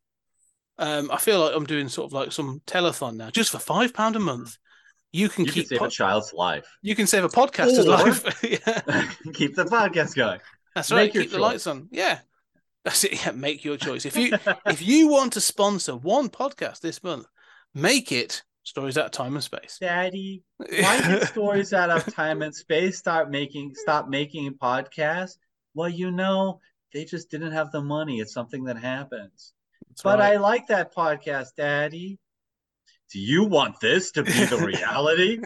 I feel like I'm doing sort of like some telethon now, just for £5 a month. You can save a child's life. You can save a podcaster's life. Keep the podcast going. That's right. Keep the lights on. Yeah. That's it. Yeah, make your choice. If you want to sponsor one podcast this month, make it Stories Out of Time and Space. Daddy, why did Stories Out of Time and Space stop making podcasts? Well, you know, they just didn't have the money. It's something that happens. But right. I like that podcast, Daddy. Do you want this to be the reality?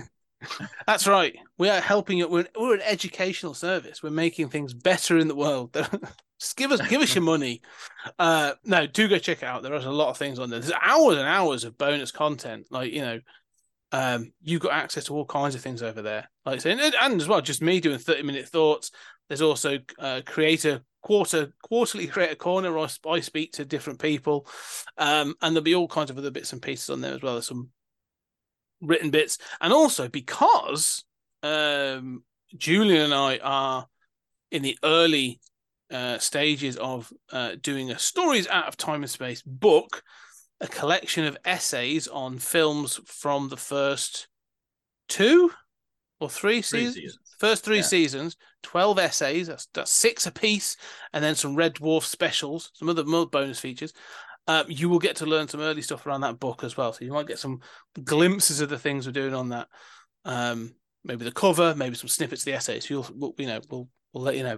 That's right. We are helping it. We're an educational service. We're making things better in the world. Just give us your money. No, do go check it out. There are a lot of things on there. There's hours and hours of bonus content. Like, you know, you've got access to all kinds of things over there. Like, and as well, just me doing 30-minute thoughts. There's also quarterly creator corner where I speak to different people. And there'll be all kinds of other bits and pieces on there as well. There's some written bits. And also because Julian and I are in the early stages of doing a Stories Out of Time and Space book, a collection of essays on films from the first three seasons, 12 essays, that's 6 a piece, and then some Red Dwarf specials, some other bonus features. You will get to learn some early stuff around that book as well. So you might get some glimpses of the things we're doing on that. Maybe the cover, maybe some snippets of the essays. We'll let you know.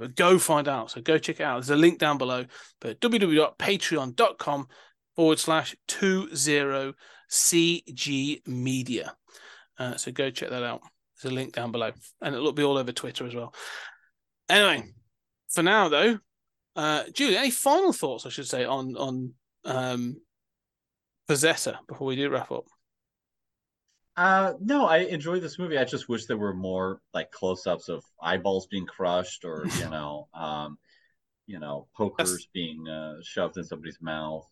But go find out. So go check it out. There's a link down below. But www.patreon.com/20CG Media. So go check that out. There's a link down below. And it'll be all over Twitter as well. Anyway, for now, though, Julie, any final thoughts, I should say, on Possessor before we do wrap up? No, I enjoy this movie. I just wish there were more like close-ups of eyeballs being crushed, or pokers being shoved in somebody's mouth.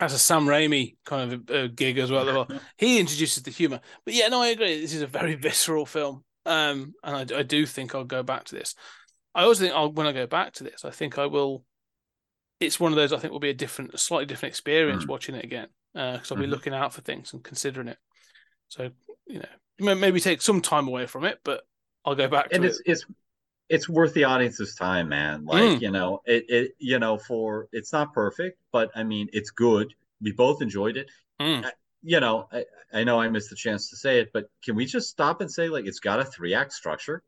That's a Sam Raimi kind of a gig as well. He introduces the humor, but yeah, no, I agree. This is a very visceral film, and I do think I'll go back to this. I also think when I go back to this, I think I will. It's one of those I think will be a slightly different experience watching it again, because I'll be looking out for things and considering it. So, you know, maybe take some time away from it, but I'll go back to it. And it's worth the audience's time, man. Like, you know, it's not perfect, but I mean, it's good. We both enjoyed it. I know I missed the chance to say it, but can we just stop and say, like, it's got a 3-act structure?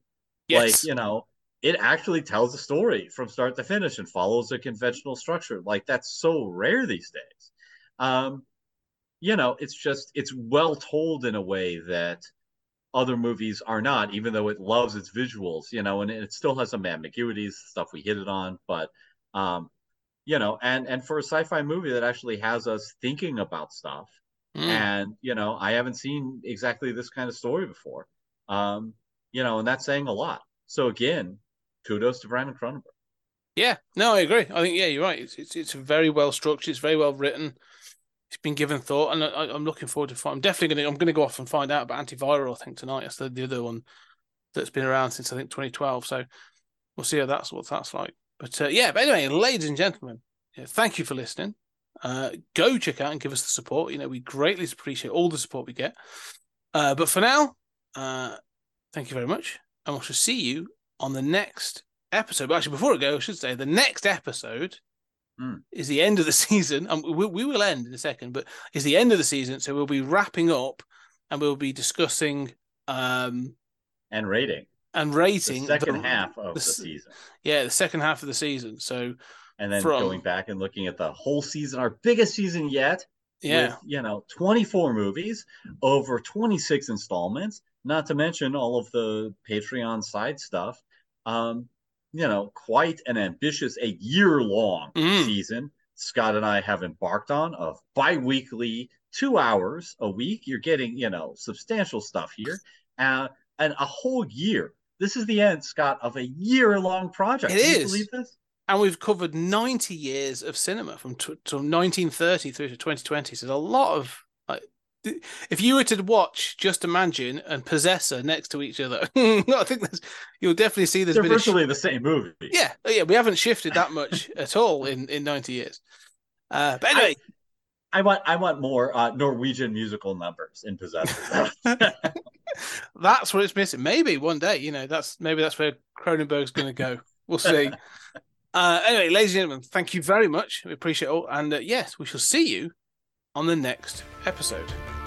Yes. Like, you know, it actually tells a story from start to finish and follows a conventional structure. Like, that's so rare these days. You know, it's well told in a way that other movies are not, even though it loves its visuals, you know, and it still has some ambiguities, stuff we hit it on. But, you know, and for a sci-fi movie that actually has us thinking about stuff, and, you know, I haven't seen exactly this kind of story before, you know, and that's saying a lot. So, again, kudos to Brandon Cronenberg. Yeah, no, I agree. I think, yeah, you're right. It's very well structured. It's very well written. It's been given thought, and I'm looking forward to find. I'm definitely going to go off and find out about Antiviral, I think, tonight. That's the other one that's been around since, I think, 2012. So we'll see what that's like. But, yeah, but anyway, ladies and gentlemen, thank you for listening. Go check out and give us the support. You know, we greatly appreciate all the support we get. But for now, thank you very much. And I shall see you on the next episode. But actually, before I go, I should say the next episode is the end of the season. And we will end in a second, but it's the end of the season. So we'll be wrapping up, and we'll be discussing and rating. And rating. The second half of the season. Yeah, the second half of the season. So, and then going back and looking at the whole season, our biggest season yet. Yeah. With, you know, 24 movies over 26 installments. Not to mention all of the Patreon side stuff. You know, quite an ambitious 8-year-long season Scott and I have embarked on, of bi-weekly 2 hours a week. You're getting, you know, substantial stuff here. And a whole year. This is the end, Scott, of a year-long project. It Can you believe this? And we've covered 90 years of cinema from 1930 through to 2020. So there's a lot of... if you were to watch Just Imagine and Possessor next to each other, I think you'll definitely see there's been virtually the same movie. Yeah, yeah, we haven't shifted that much at all in 90 years. But anyway, I want more Norwegian musical numbers in Possessor. That's what it's missing. Maybe one day, you know, that's where Cronenberg's going to go. We'll see. Anyway, ladies and gentlemen, thank you very much. We appreciate it all, and yes, we shall see you on the next episode.